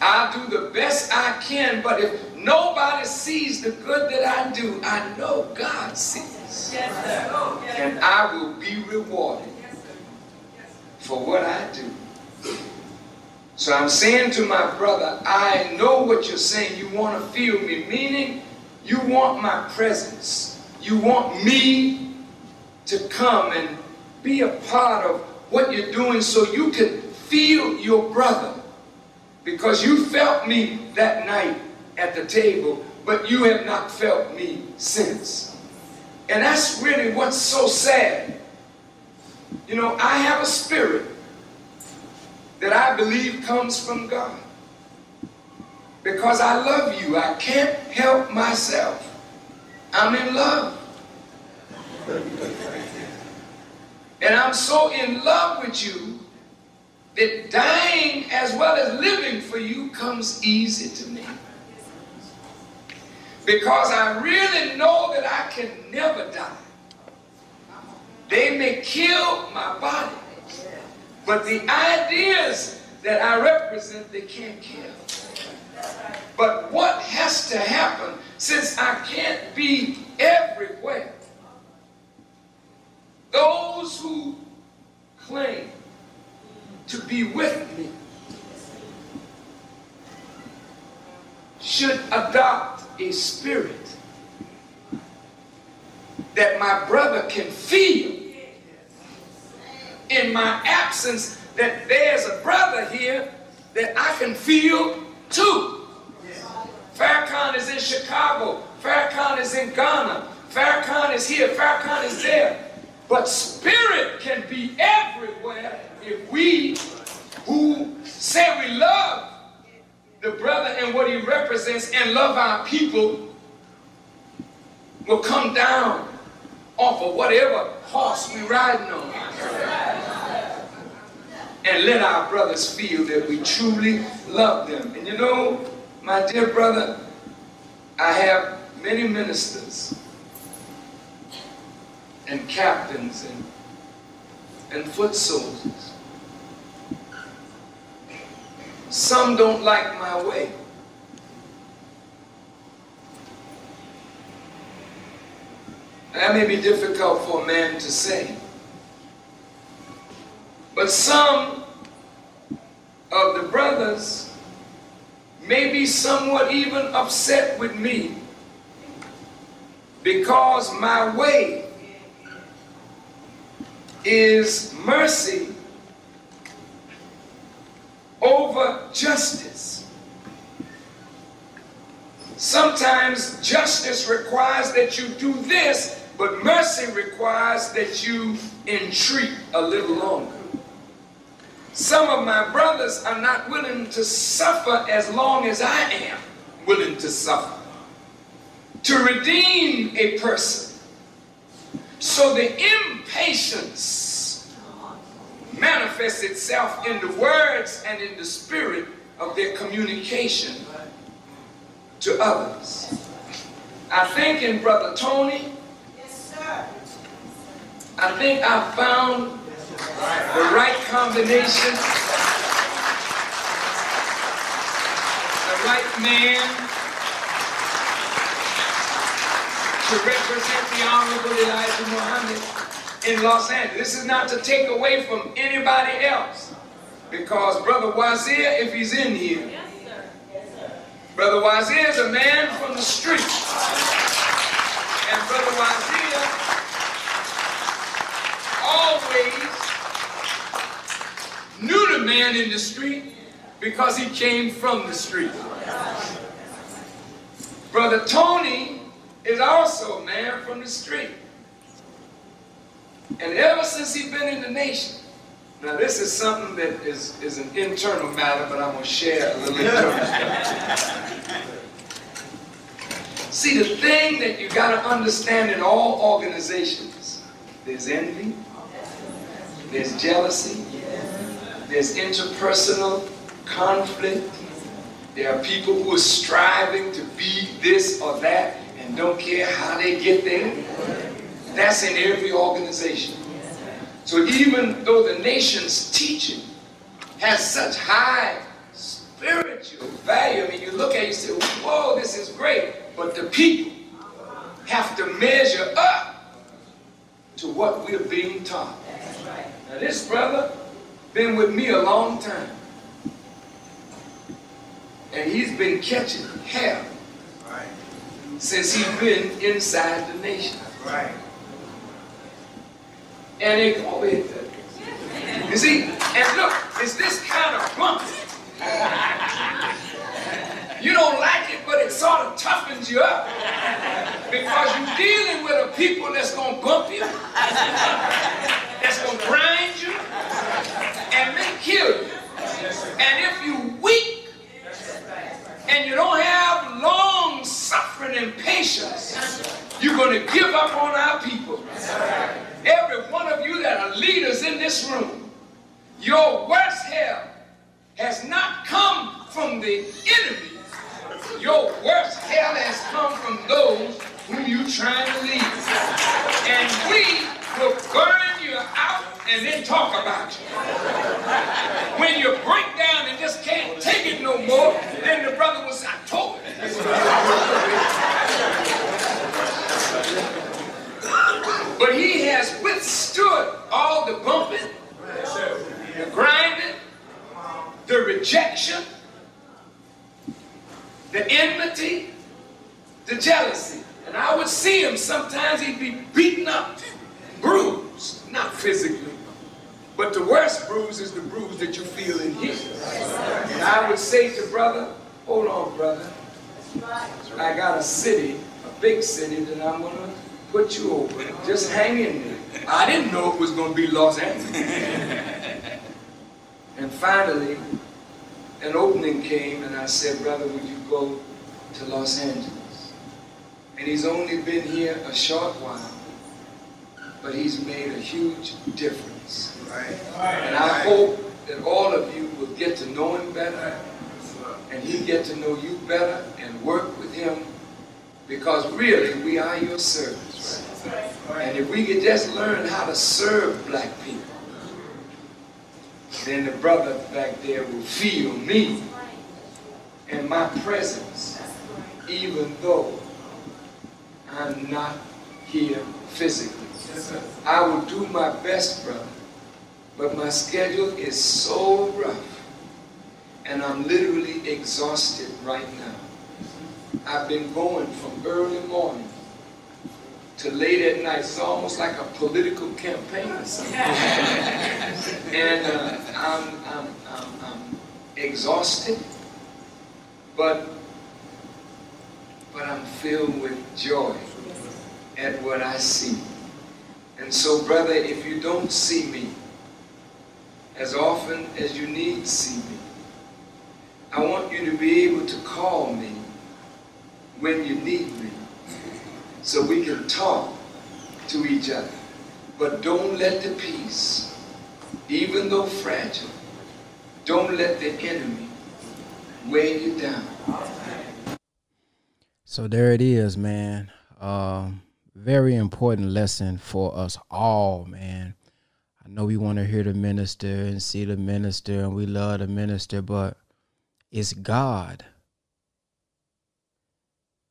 I'll do the best I can, but if nobody sees the good that I do, I know God sees. Yes, sir. And I will be rewarded for what I do. So I'm saying to my brother, I know what you're saying. You want to feel me, meaning you want my presence. You want me to come and be a part of what you're doing so you can feel your brother. Because you felt me that night at the table, but you have not felt me since. And that's really what's so sad. You know, I have a spirit that I believe comes from God. Because I love you, I can't help myself. I'm in love. And I'm so in love with you that dying as well as living for you comes easy to me. Because I really know that I can never die. They may kill my body, but the ideas that I represent, they can't kill. But what has to happen, since I can't be everywhere? Those who claim to be with me should adopt a spirit that my brother can feel in my absence, that there's a brother here that I can feel too. Farrakhan is in Chicago. Farrakhan is in Ghana. Farrakhan is here. Farrakhan is there. But spirit can be everywhere if we who say we love the brother and what he represents and love our people will come down off of whatever horse we riding on and let our brothers feel that we truly love them. And you know, my dear brother, I have many ministers and captains and foot soldiers. Some don't like my way. That may be difficult for a man to say. But some of the brothers may be somewhat even upset with me because my way is mercy over justice. Sometimes justice requires that you do this, but mercy requires that you entreat a little longer. Some of my brothers are not willing to suffer as long as I am willing to suffer. To redeem a person. So the impatience manifests itself in the words and in the spirit of their communication to others. I think in Brother Tony, I think I found the right combination, the right man to represent the Honorable Elijah Muhammad in Los Angeles. This is not to take away from anybody else, because Brother Wazir, if he's in here, yes, sir. Yes, sir. Brother Wazir is a man from the street, and Brother Wazir always knew the man in the street because he came from the street. Brother Tony is also a man from the street. And ever since he's been in the nation, now this is something that is an internal matter, but I'm going to share a little internal stuff. See, the thing that you got to understand in all organizations, there's envy, there's jealousy, there's interpersonal conflict, there are people who are striving to be this or that and don't care how they get there. That's in every organization. So even though the nation's teaching has such high spiritual value, I mean, you look at it, you say, whoa, this is great, but the people have to measure up to what we're being taught. Now, this brother been with me a long time, and he's been catching hell since he's been inside the nation. Right. And it go ahead. You see, and look, it's this kind of bump. You don't like it, but it sort of toughens you up because you're dealing with a people that's gonna bump you, that's gonna grind you, and then kill you. And if you're weak and you don't have long suffering and patience, you're gonna give up on our people. Every one of you that are leaders in this room, your worst hell has not come from the enemy. Your worst hell has come from those whom you're trying to lead. And we will burn you out and then talk about you. When you break down and just can't take it no more, then the brother will say, I told you. But he has withstood all the bumping, the grinding, the rejection, the enmity, the jealousy. And I would see him sometimes, he'd be beaten up, bruised, not physically. But the worst bruise is the bruise that you feel in here. And I would say to brother, hold on, brother. I got a city, a big city that I'm going to put you over. Just hang in there. I didn't know it was going to be Los Angeles. And finally, an opening came, and I said, brother, would you go to Los Angeles? And he's only been here a short while, but he's made a huge difference. Right? And I hope that all of you will get to know him better, and he get to know you better, and work with him, because really, we are your servants. And if we could just learn how to serve black people, then the brother back there will feel me and my presence, even though I'm not here physically. I will do my best, brother, but my schedule is so rough, and I'm literally exhausted right now. I've been going from early morning to late at night. It's almost like a political campaign or something. And I'm exhausted, but I'm filled with joy at what I see. And so, brother, if you don't see me as often as you need to see me, I want you to be able to call me when you need me, so we can talk to each other. But don't let the peace, even though fragile, don't let the enemy weigh you down. So there it is, man. very important lesson for us all, man. I know we want to hear the minister and see the minister, and we love the minister, but it's God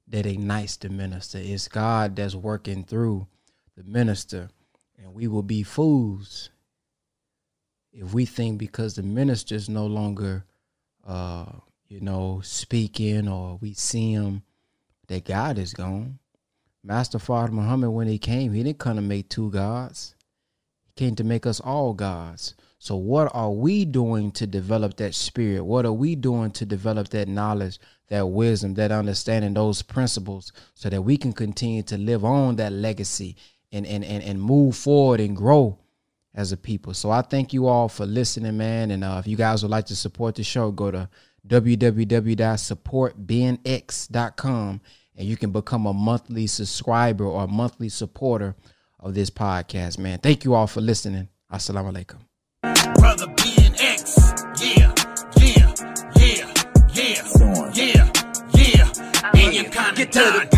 that ignites the minister. It's God that's working through the minister. And we will be fools if we think because the minister's no longer, speaking, or we see him, that God is gone. Master Father Muhammad, when he came, he didn't come to make two gods. He came to make us all gods. So what are we doing to develop that spirit? What are we doing to develop that knowledge, that wisdom, that understanding, those principles, so that we can continue to live on that legacy and move forward and grow as a people? So I thank you all for listening, man. And if you guys would like to support the show, go to www.supportbenx.com, and you can become a monthly subscriber or a monthly supporter of this podcast, man. Thank you all for listening. Assalamu alaikum. Brother Ben X, yeah, in your kind of